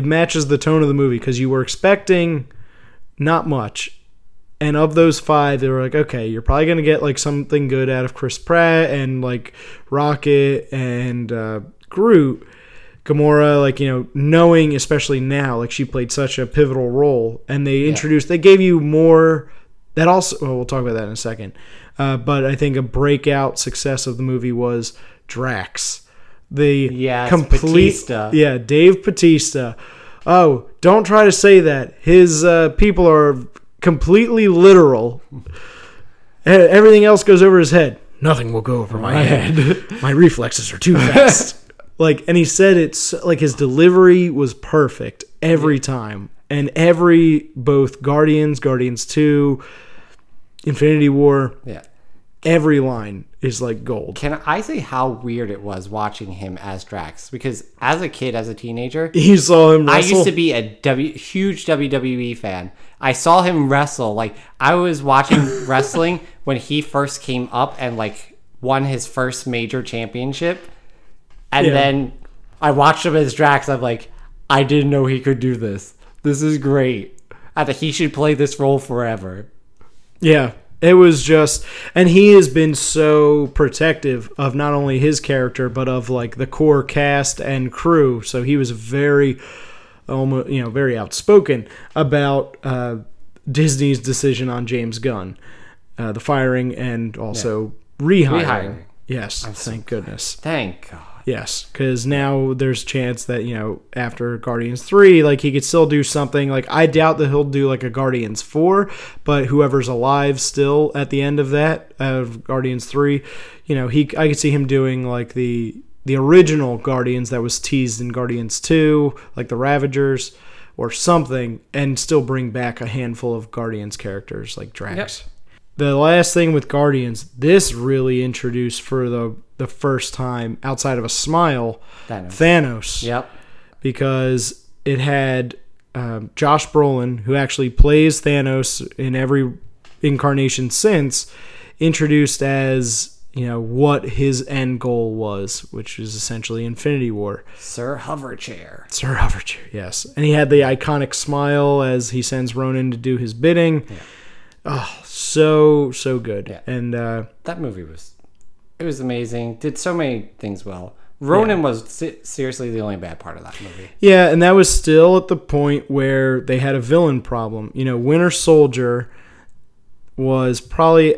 matches the tone of the movie, because you were expecting not much. And of those 5, they were like, okay, you're probably going to get like something good out of Chris Pratt and like Rocket and Groot. Gamora, like, you know, knowing, especially now, like she played such a pivotal role. And they introduced, they gave you more. That also, well, we'll talk about that in a second. But I think a breakout success of the movie was Drax. The Batista. Yeah, Dave Bautista. Oh, don't try to say that. His people are completely literal. Everything else goes over his head. Nothing will go over my head. My reflexes are too fast. Like, and he said it's like his delivery was perfect every time. And both Guardians 2, Infinity War, every line is like gold. Can I say how weird it was watching him as Drax? Because as a kid, as a teenager, you saw him wrestle. I used to be a huge WWE fan. I saw him wrestle. Like, I was watching wrestling when he first came up and like won his first major championship. And then I watched him as Drax. I'm like, I didn't know he could do this. This is great. I think he should play this role forever. Yeah. It was just, and he has been so protective of not only his character, but of like the core cast and crew. So he was very, you know, very outspoken about Disney's decision on James Gunn, the firing and also rehiring. Yes. Thank goodness. Thank God. Yes, because now there's chance that, you know, after Guardians 3, like, he could still do something. Like, I doubt that he'll do, like, a Guardians 4, but whoever's alive still at the end of that, of Guardians 3, you know, I could see him doing, like, the original Guardians that was teased in Guardians 2, like the Ravagers or something, and still bring back a handful of Guardians characters like Drax. Yep. The last thing with Guardians, this really introduced for the first time, outside of a smile, Thanos. Yep. Because it had Josh Brolin, who actually plays Thanos in every incarnation since, introduced as you know, what his end goal was, which was essentially Infinity War. Sir Hoverchair. Sir Hoverchair, yes. And he had the iconic smile as he sends Ronan to do his bidding. Yeah. Oh, so good. Yeah. And that movie was amazing. Did so many things well. Ronan was seriously the only bad part of that movie. Yeah, and that was still at the point where they had a villain problem. You know, Winter Soldier was probably...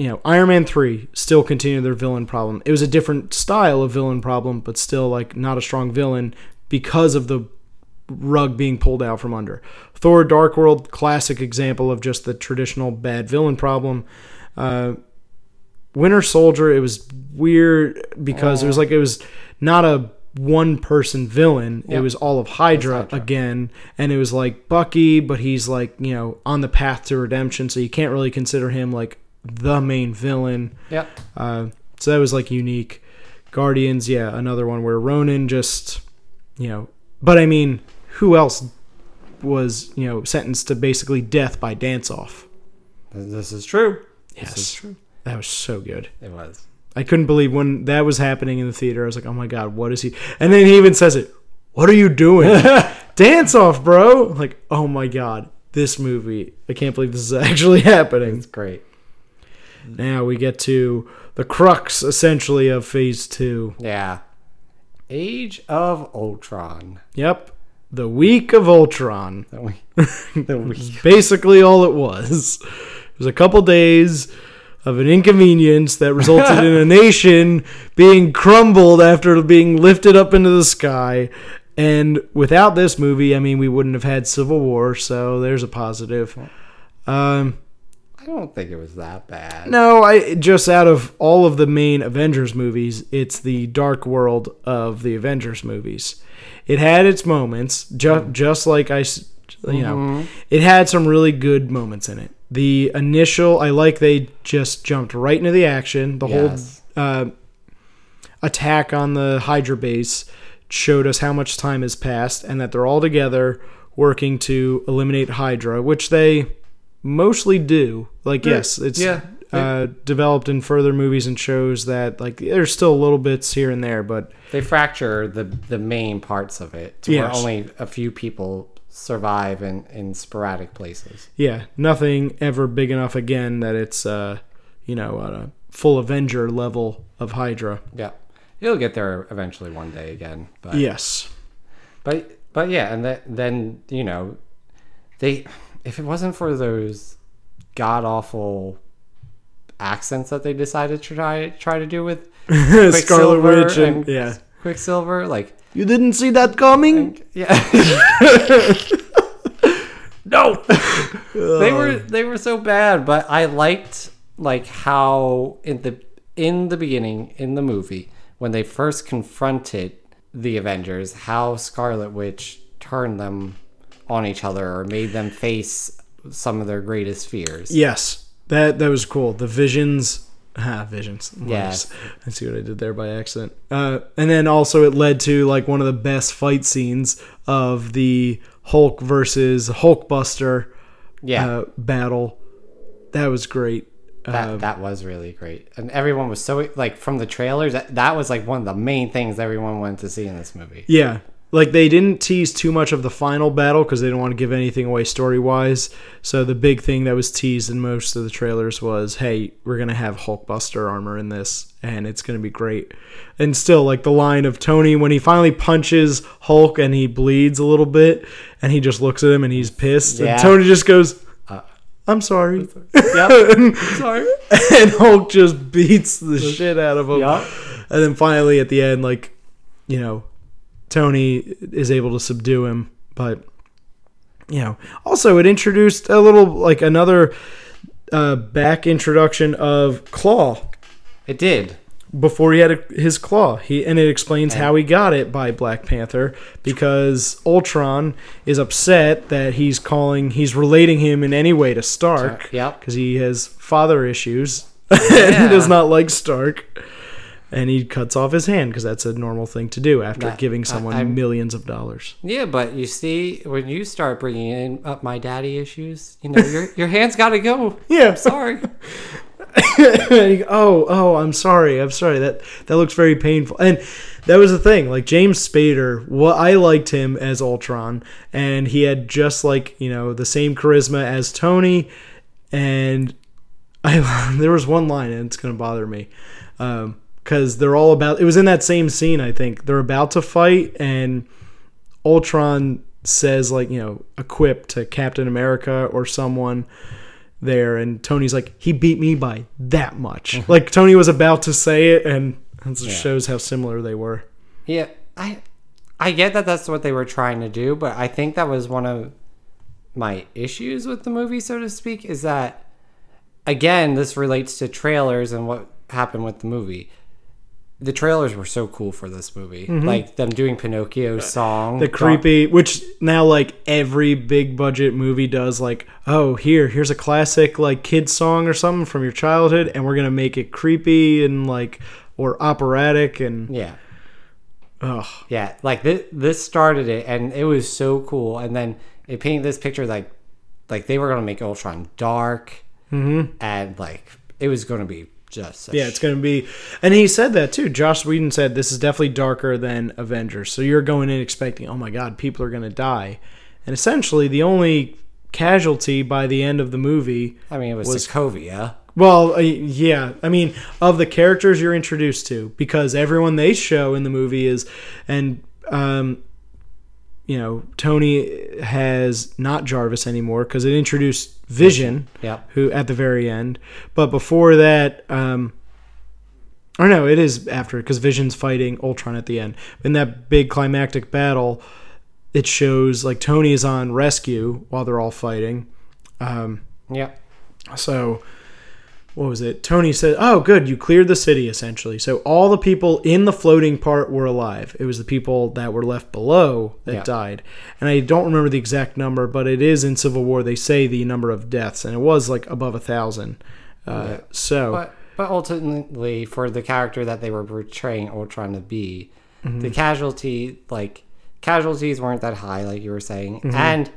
You know, Iron Man 3 still continued their villain problem. It was a different style of villain problem, but still, like, not a strong villain because of the rug being pulled out from under. Thor Dark World, classic example of just the traditional bad villain problem. Winter Soldier, it was weird because it was like it was not a one-person villain. Yep. It was all of Hydra again, and it was like Bucky, but he's, like, you know, on the path to redemption, so you can't really consider him, like, the main villain. Yeah. So that was, like, unique. Guardians, yeah, another one where Ronan just, you know... But, I mean, who else was, you know, sentenced to basically death by dance-off? This is true. Yes. This is true. That was so good. It was. I couldn't believe when that was happening in the theater. I was like, oh, my God, what is he... And then he even says it. What are you doing? Dance-off, bro! Like, oh, my God. This movie. I can't believe this is actually happening. It's great. Now we get to the crux, essentially, of Phase 2. Yeah. Age of Ultron. Yep. The Week of Ultron. The week. Basically all it was. It was a couple days of an inconvenience that resulted in a nation being crumbled after being lifted up into the sky. And without this movie, I mean, we wouldn't have had Civil War, so there's a positive. I don't think it was that bad. No, I just out of all of the main Avengers movies, it's the dark world of the Avengers movies. It had its moments, just like I, you know, it had some really good moments in it. The initial, I like they just jumped right into the action. The whole attack on the Hydra base showed us how much time has passed and that they're all together working to eliminate Hydra, which they... mostly do. Like, yes, it's developed in further movies and shows that, like, there's still little bits here and there, but... They fracture the main parts of it to where only a few people survive in sporadic places. Yeah, nothing ever big enough, again, that it's, you know, on a full Avenger level of Hydra. Yeah. You'll get there eventually one day again. But, yes. But yeah, and then, you know, they... If it wasn't for those god-awful accents that they decided to try to do with Scarlet Witch and Quicksilver, like... You didn't see that coming? Yeah. No! They were so bad, but I liked, like, how in the beginning, in the movie, when they first confronted the Avengers, how Scarlet Witch turned them... on each other or made them face some of their greatest fears. Yes. That was cool. The visions. Yes. I see what I did there by accident. And then also it led to, like, one of the best fight scenes of the Hulk versus Hulkbuster battle. That was great. That was really great. And everyone was so, like, from the trailers, that was, like, one of the main things everyone wanted to see in this movie. Yeah. Like, they didn't tease too much of the final battle because they didn't want to give anything away story-wise. So the big thing that was teased in most of the trailers was, hey, we're going to have Hulkbuster armor in this, and it's going to be great. And still, like, the line of Tony, when he finally punches Hulk and he bleeds a little bit, and he just looks at him and he's pissed. Yeah. And Tony just goes, I'm sorry. Yep. I'm sorry. And Hulk just beats the shit out of him. Yep. And then finally at the end, like, you know, Tony is able to subdue him, but, you know, also it introduced a little, like, another back introduction of Claw. It did. Before he had his claw. And it explains how he got it by Black Panther, because Ultron is upset that he's relating him in any way to Stark, because he has father issues and he does not like Stark. And he cuts off his hand because that's a normal thing to do after giving someone millions of dollars. Yeah, but you see, when you start bringing up my daddy issues, you know, your hand's got to go. Yeah. I'm sorry. You go, oh, I'm sorry. That looks very painful. And that was the thing. Like, James Spader, I liked him as Ultron, and he had just, like, you know, the same charisma as Tony. And there was one line, and it's going to bother me, because they're all about... It was in that same scene, I think. They're about to fight, and Ultron says, like, you know, a quip to Captain America or someone there, and Tony's like, he beat me by that much. Mm-hmm. Like, Tony was about to say it, and it just shows how similar they were. Yeah, I get that that's what they were trying to do, but I think that was one of my issues with the movie, so to speak, is that, again, this relates to trailers and what happened with the movie. The trailers were so cool for this movie. Mm-hmm. Like, them doing Pinocchio's song. The creepy, which now, like, every big budget movie does, like, oh, here's a classic, like, kid song or something from your childhood, and we're going to make it creepy and, like, or operatic and... Yeah. Ugh. Yeah, like, this started it, and it was so cool. And then it painted this picture, like they were going to make Ultron dark, mm-hmm. and, like, it was going to be... Just it's going to be, and he said that too. Joss Whedon said this is definitely darker than Avengers, so you're going in expecting, oh my god, people are going to die, and essentially the only casualty by the end of the movie, I mean, it was Sokovia. Well, yeah, I mean, of the characters you're introduced to, because everyone they show in the movie is, and you know, Tony has not Jarvis anymore because it introduced Vision, who at the very end. But before that, or no, it is after, because Vision's fighting Ultron at the end. In that big climactic battle, it shows like Tony is on rescue while they're all fighting. So, what was it? Tony said, oh, good, you cleared the city, essentially. So all the people in the floating part were alive. It was the people that were left below that died. And I don't remember the exact number, but it is in Civil War. They say the number of deaths, and it was like above 1,000. So, but ultimately, for the character that they were portraying Ultron to be, mm-hmm. the casualties weren't that high, like you were saying. Mm-hmm. And...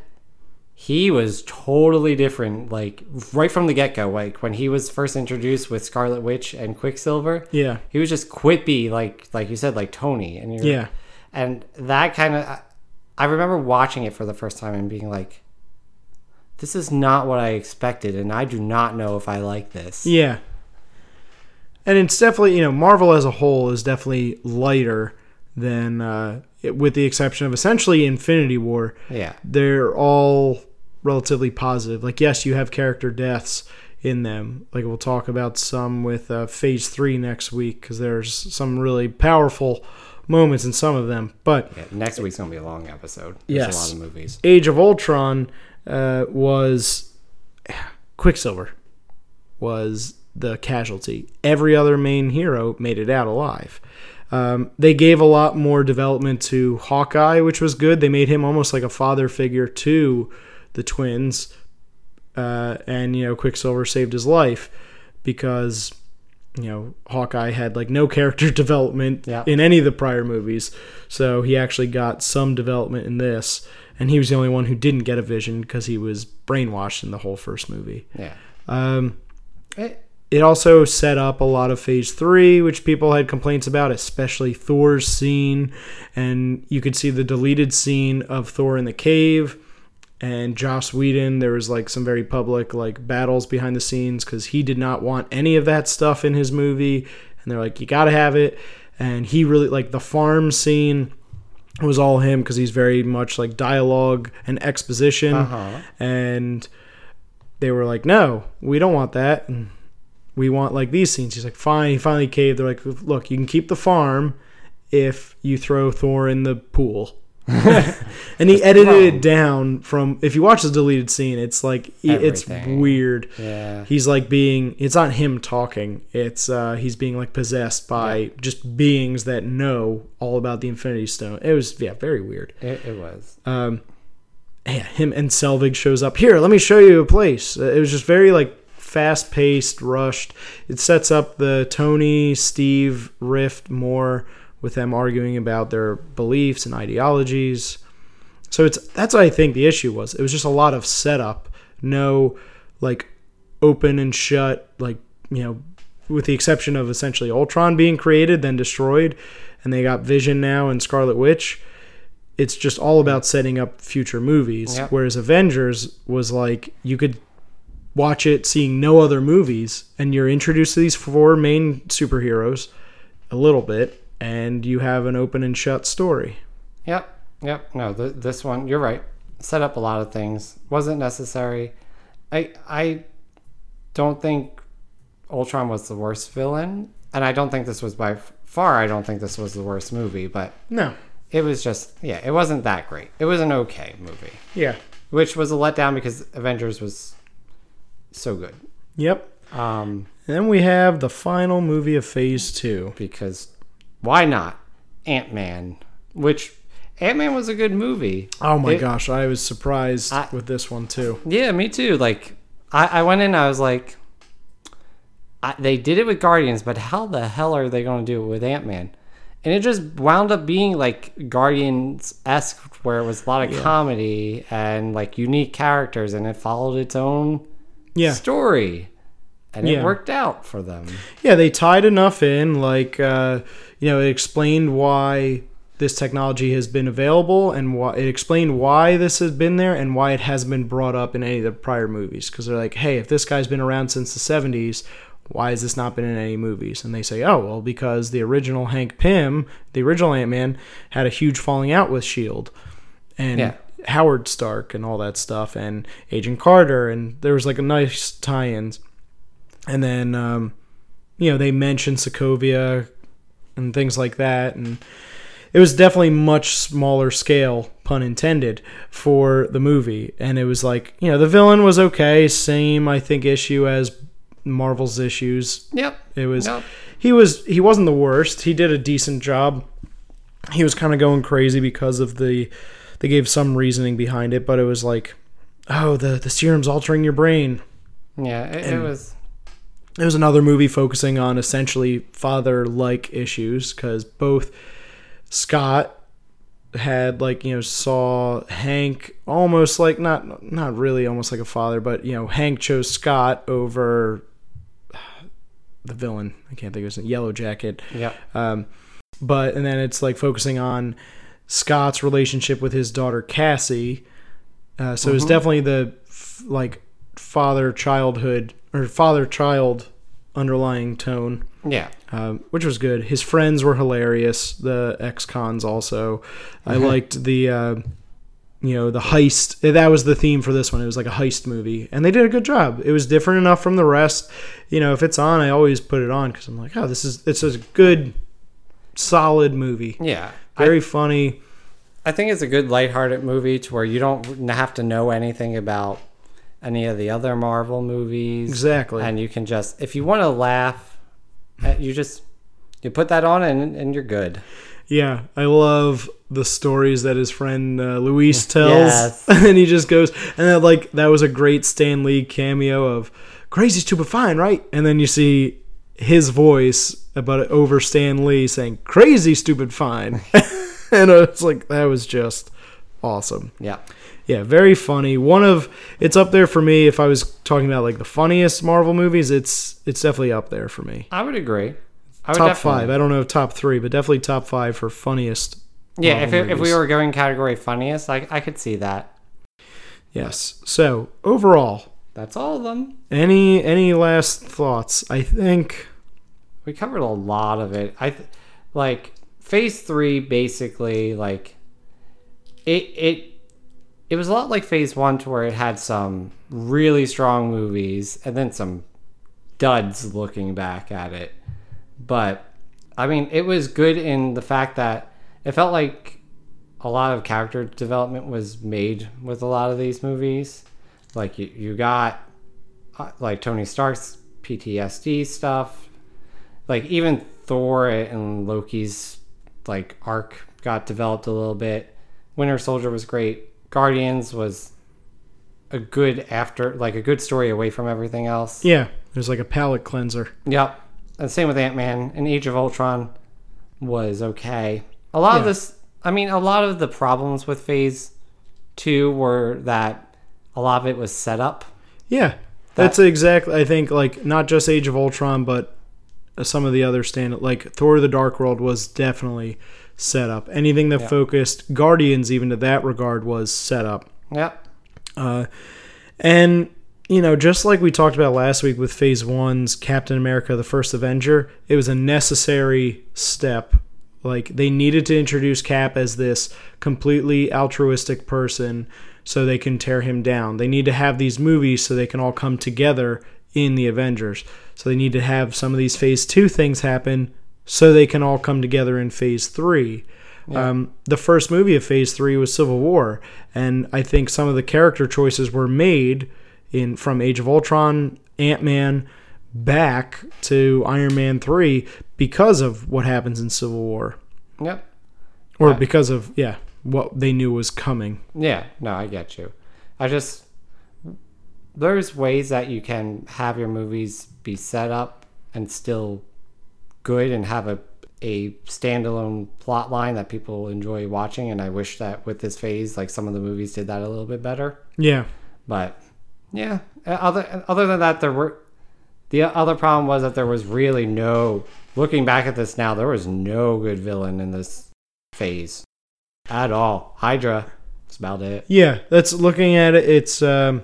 he was totally different, like, right from the get-go. Like, when he was first introduced with Scarlet Witch and Quicksilver, he was just quippy, like you said, like Tony. And and that kind of... I remember watching it for the first time and being like, this is not what I expected, and I do not know if I like this. Yeah. And it's definitely, you know, Marvel as a whole is definitely lighter than... with the exception of essentially Infinity War. Yeah. They're all... relatively positive. Like, yes, you have character deaths in them. Like, we'll talk about some with Phase 3 next week, because there's some really powerful moments in some of them. But next week's gonna be a long episode. There's a lot of movies. Age of Ultron was Quicksilver was the casualty. Every other main hero made it out alive. They gave a lot more development to Hawkeye, which was good. They made him almost like a father figure to the twins, and, you know, Quicksilver saved his life because, you know, Hawkeye had like no character development in any of the prior movies, so he actually got some development in this, and he was the only one who didn't get a vision because he was brainwashed in the whole first movie. It also set up a lot of Phase 3, which people had complaints about, especially Thor's scene, and you could see the deleted scene of Thor in the cave. And Joss Whedon, there was like some very public like battles behind the scenes because he did not want any of that stuff in his movie. And they're like, you got to have it. And he really, like, the farm scene was all him because he's very much like dialogue and exposition. And they were like, no, we don't want that. And we want like these scenes. He's like, fine. He finally caved. They're like, look, you can keep the farm if you throw Thor in the pool. And he edited it down from, if you watch the deleted scene, it's like everything. It's weird. He's like being, it's not him talking, it's he's being like possessed by just beings that know all about the Infinity Stone. It was very weird. It was him and Selvig shows up, here, let me show you a place. It was just very like fast paced, rushed. It sets up the Tony Steve rift more, with them arguing about their beliefs and ideologies. So that's what I think the issue was. It was just a lot of setup. No, like, open and shut, like, you know, with the exception of essentially Ultron being created, then destroyed, and they got Vision now and Scarlet Witch, it's just all about setting up future movies. Yep. Whereas Avengers was like, you could watch it seeing no other movies, and you're introduced to these four main superheroes a little bit, and you have an open and shut story. Yep. Yep. No, this one, you're right. Set up a lot of things. Wasn't necessary. I don't think Ultron was the worst villain, and I don't think this was by far, I don't think this was the worst movie, but no, it was just, yeah, it wasn't that great. It was an okay movie. Yeah. Which was a letdown because Avengers was so good. Yep. Then we have the final movie of Phase 2. Because why not? Ant-Man. Which, Ant-Man was a good movie. Oh my gosh, I was surprised with this one too. Yeah, me too. Like, I went in and I was like, they did it with Guardians, but how the hell are they going to do it with Ant-Man? And it just wound up being like Guardians-esque, where it was a lot of comedy and like unique characters, and it followed its own story. And it worked out for them. Yeah, they tied enough in, like, you know, it explained why this technology has been available, and why it explained why this has been there and why it hasn't been brought up in any of the prior movies. Because they're like, hey, if this guy's been around since the 70s, why has this not been in any movies? And they say, oh, well, because the original Hank Pym, the original Ant-Man, had a huge falling out with S.H.I.E.L.D. and Howard Stark and all that stuff, and Agent Carter, and there was like a nice tie-ins. And then, you know, they mentioned Sokovia and things like that, and it was definitely much smaller scale, pun intended, for the movie. And it was like, you know, the villain was okay. Same, I think, issue as Marvel's issues. Yep. It was, he wasn't the worst. He did a decent job. He was kind of going crazy because of they gave some reasoning behind it, but it was like, oh, the serum's altering your brain. Yeah, it was another movie focusing on essentially father-like issues, because both Scott had, like, you know, saw Hank almost like not really almost like a father, but, you know, Hank chose Scott over the villain. I can't think of his name. Yellow Jacket. Yeah. But and then it's like focusing on Scott's relationship with his daughter Cassie. So it was definitely the like father-child underlying tone. Yeah. Which was good. His friends were hilarious. The ex-cons also. I liked the, you know, the heist. That was the theme for this one. It was like a heist movie. And they did a good job. It was different enough from the rest. You know, if it's on, I always put it on because I'm like, oh, it's a good, solid movie. Yeah. Very funny. I think it's a good lighthearted movie to where you don't have to know anything about any of the other Marvel movies. Exactly. And you can just, if you want to laugh, you put that on and you're good. Yeah. I love the stories that his friend Luis tells. Yes. And he just goes, and that, like, that was a great Stan Lee cameo of crazy, stupid, fine, right? And then you see his voice about over Stan Lee saying crazy, stupid, fine. And it's like, that was just awesome. Yeah. Yeah, very funny. It's up there for me. If I was talking about like the funniest Marvel movies, it's definitely up there for me. I would agree. Top five. I don't know top three, but definitely top five for funniest. Yeah, if we were going category funniest, I could see that. Yes. So overall, that's all of them. Any last thoughts? I think we covered a lot of it. Like Phase 3, basically, like it was a lot like Phase 1, to where it had some really strong movies and then some duds looking back at it. But, I mean, it was good in the fact that it felt like a lot of character development was made with a lot of these movies. Like, you got, like, Tony Stark's PTSD stuff. Like, even Thor and Loki's, like, arc got developed a little bit. Winter Soldier was great. Guardians was a good a good story away from everything else. Yeah, it was like a palate cleanser. Yep. And same with Ant-Man. And Age of Ultron was okay. A lot of the problems with Phase 2 were that a lot of it was set up. Yeah. That's exactly, I think, like, not just Age of Ultron, but some of the other stand, like Thor: The Dark World was definitely set up. Anything that focused, Guardians, even to that regard, was set up. Yeah. And, you know, just like we talked about last week with Phase 1's Captain America, the First Avenger, it was a necessary step. Like, they needed to introduce Cap as this completely altruistic person so they can tear him down. They need to have these movies so they can all come together in the Avengers. So they need to have some of these Phase 2 things happen so they can all come together in Phase 3. Yeah. The first movie of Phase 3 was Civil War, and I think some of the character choices were made in from Age of Ultron, Ant-Man, back to Iron Man 3 because of what happens in Civil War. Yep. Or because of, what they knew was coming. Yeah, no, I get you. I just... There's ways that you can have your movies be set up and still good and have a standalone plot line that people enjoy watching, and I wish that with this phase, like, some of the movies did that a little bit better. Yeah. But, yeah. Other than that, there were... The other problem was that there was really no... Looking back at this now, there was no good villain in this phase at all. Hydra, that's about it. Yeah, that's looking at it. It's, you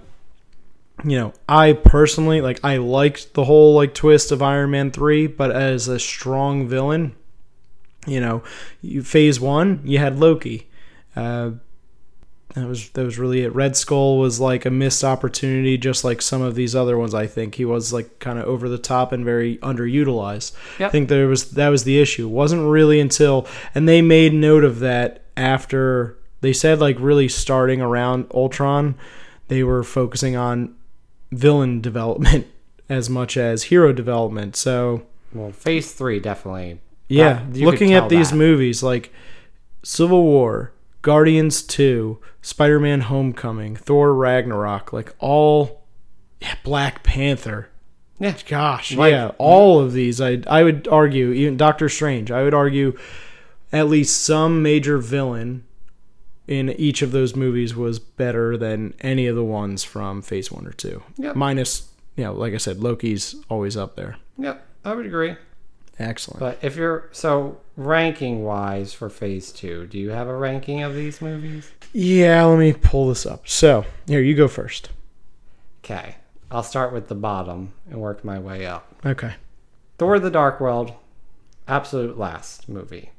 know, I personally, like, I liked the whole, like, twist of Iron Man 3, but as a strong villain, you know, Phase 1, you had Loki. That was really it. Red Skull was like a missed opportunity, just like some of these other ones. I think he was like kind of over the top and very underutilized. Yep. I think that was the issue. It wasn't really until, and they made note of that after they said, like, really starting around Ultron, they were focusing on villain development as much as hero development. So, well, Phase 3 definitely. Yeah, looking at these movies like Civil War, Guardians 2, Spider-Man Homecoming, Thor Ragnarok, like all... Yeah, Black Panther. Yeah. Gosh, like, yeah. All of these, I would argue, even Doctor Strange, I would argue at least some major villain in each of those movies was better than any of the ones from Phase 1 or 2. Yep. Minus, you know, like I said, Loki's always up there. Yep, I would agree. Excellent. But if you're... So, ranking-wise for Phase 2, do you have a ranking of these movies? Yeah, let me pull this up. So, here, you go first. Okay. I'll start with the bottom and work my way up. Okay. Thor: The Dark World, absolute last movie.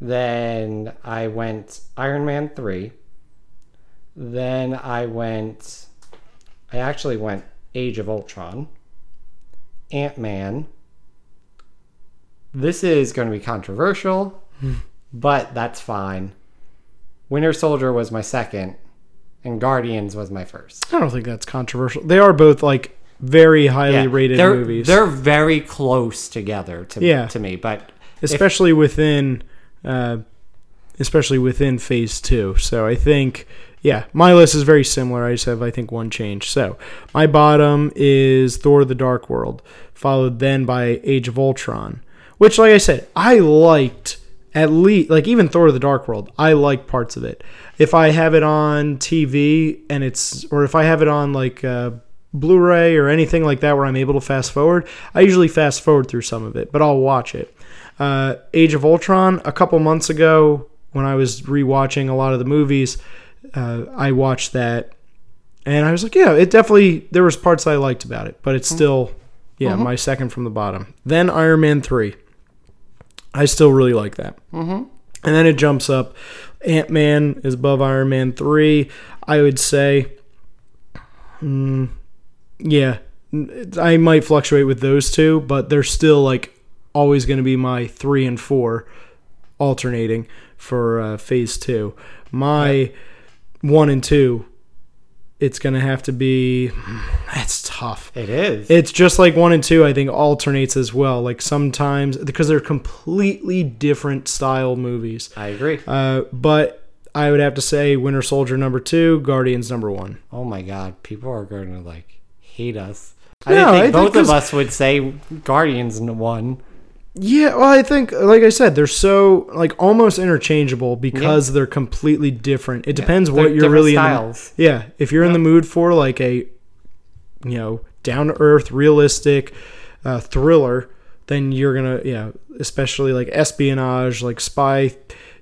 Then I went Iron Man 3. Then I actually went Age of Ultron. Ant-Man. This is going to be controversial, but that's fine. Winter Soldier was my second, and Guardians was my first. I don't think that's controversial. They are both, like, very highly rated movies. They're very close together to me, but especially within Phase 2. So I think, my list is very similar. I just have, I think, one change. So my bottom is Thor: The Dark World, followed then by Age of Ultron. Which, like I said, I liked at least, like, even Thor: The Dark World, I like parts of it. If I have it on TV and it's, or if I have it on, like, Blu-ray or anything like that where I'm able to fast forward, I usually fast forward through some of it, but I'll watch it. Age of Ultron, a couple months ago when I was rewatching a lot of the movies, I watched that and I was like, it definitely, there was parts I liked about it, but it's still, my second from the bottom. Then Iron Man 3. I still really like that. Mm-hmm. And then it jumps up. Ant-Man is above Iron Man 3. I would say, I might fluctuate with those two, but they're still, like, always going to be my 3 and 4 alternating for Phase 2. My 1 and 2, it's going to have to be... That's tough. It is. It's just like 1 and 2, I think, alternates as well. Like, sometimes... Because they're completely different style movies. I agree. But I would have to say Winter Soldier number 2, Guardians number 1. Oh, my God. People are going to, like, hate us. I think both of us would say Guardians 1. Yeah, well, I think, like I said, they're so, like, almost interchangeable because they're completely different. It depends what you're really in. Styles. If you're in the mood for, like, a you know, down to earth, realistic thriller, then you're gonna, especially like espionage, like spy.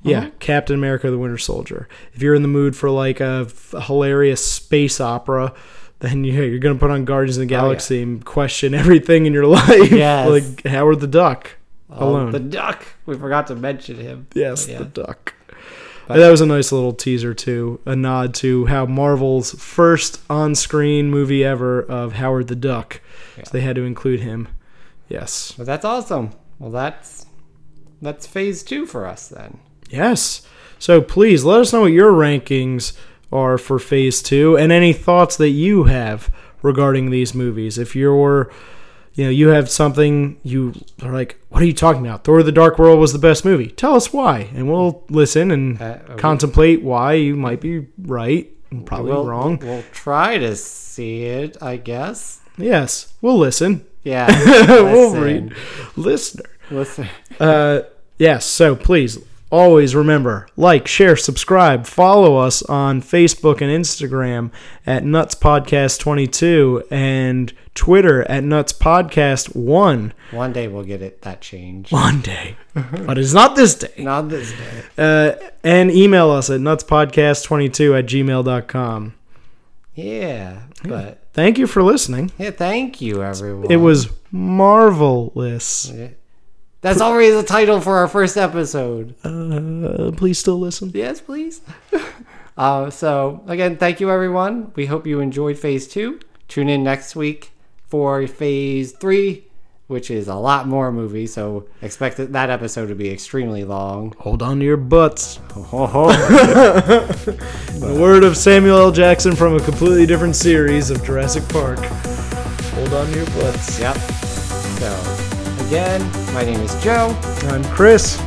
Yeah, mm-hmm. Captain America: The Winter Soldier. If you're in the mood for like a hilarious space opera, then you're going to put on Guardians of the Galaxy and question everything in your life. Yes. Like Howard the Duck alone. The Duck. We forgot to mention him. Yes, the Duck. But that was a nice little teaser too, a nod to how Marvel's first on-screen movie ever of Howard the Duck. Yeah. So they had to include him. Yes. Well, that's awesome. Well, that's Phase 2 for us then. Yes. So please let us know what your rankings are for Phase 2 and any thoughts that you have regarding these movies. If you're, you have something you are like, what are you talking about? Thor: The Dark World was the best movie. Tell us why, and we'll listen and contemplate why you might be right and probably wrong. We'll try to see it, I guess. Yes. We'll listen. Yeah. We'll read. Listener. Yes. So please, always remember, like, share, subscribe, follow us on Facebook and Instagram at NutsPodcast22 and Twitter at NutsPodcast1. One day we'll get that changed. One day. But it's not this day. Not this day. And email us at NutsPodcast22@gmail.com. Yeah. But thank you for listening. Yeah, thank you, everyone. It was marvelous. Yeah. That's already the title for our first episode. Please still listen. Yes, please. So, again, thank you, everyone. We hope you enjoyed Phase 2. Tune in next week for Phase 3, which is a lot more movies. So, expect that episode to be extremely long. Hold on to your butts. The word of Samuel L. Jackson from a completely different series of Jurassic Park. Hold on to your butts. Yep. So, again, my name is Joe. I'm Chris.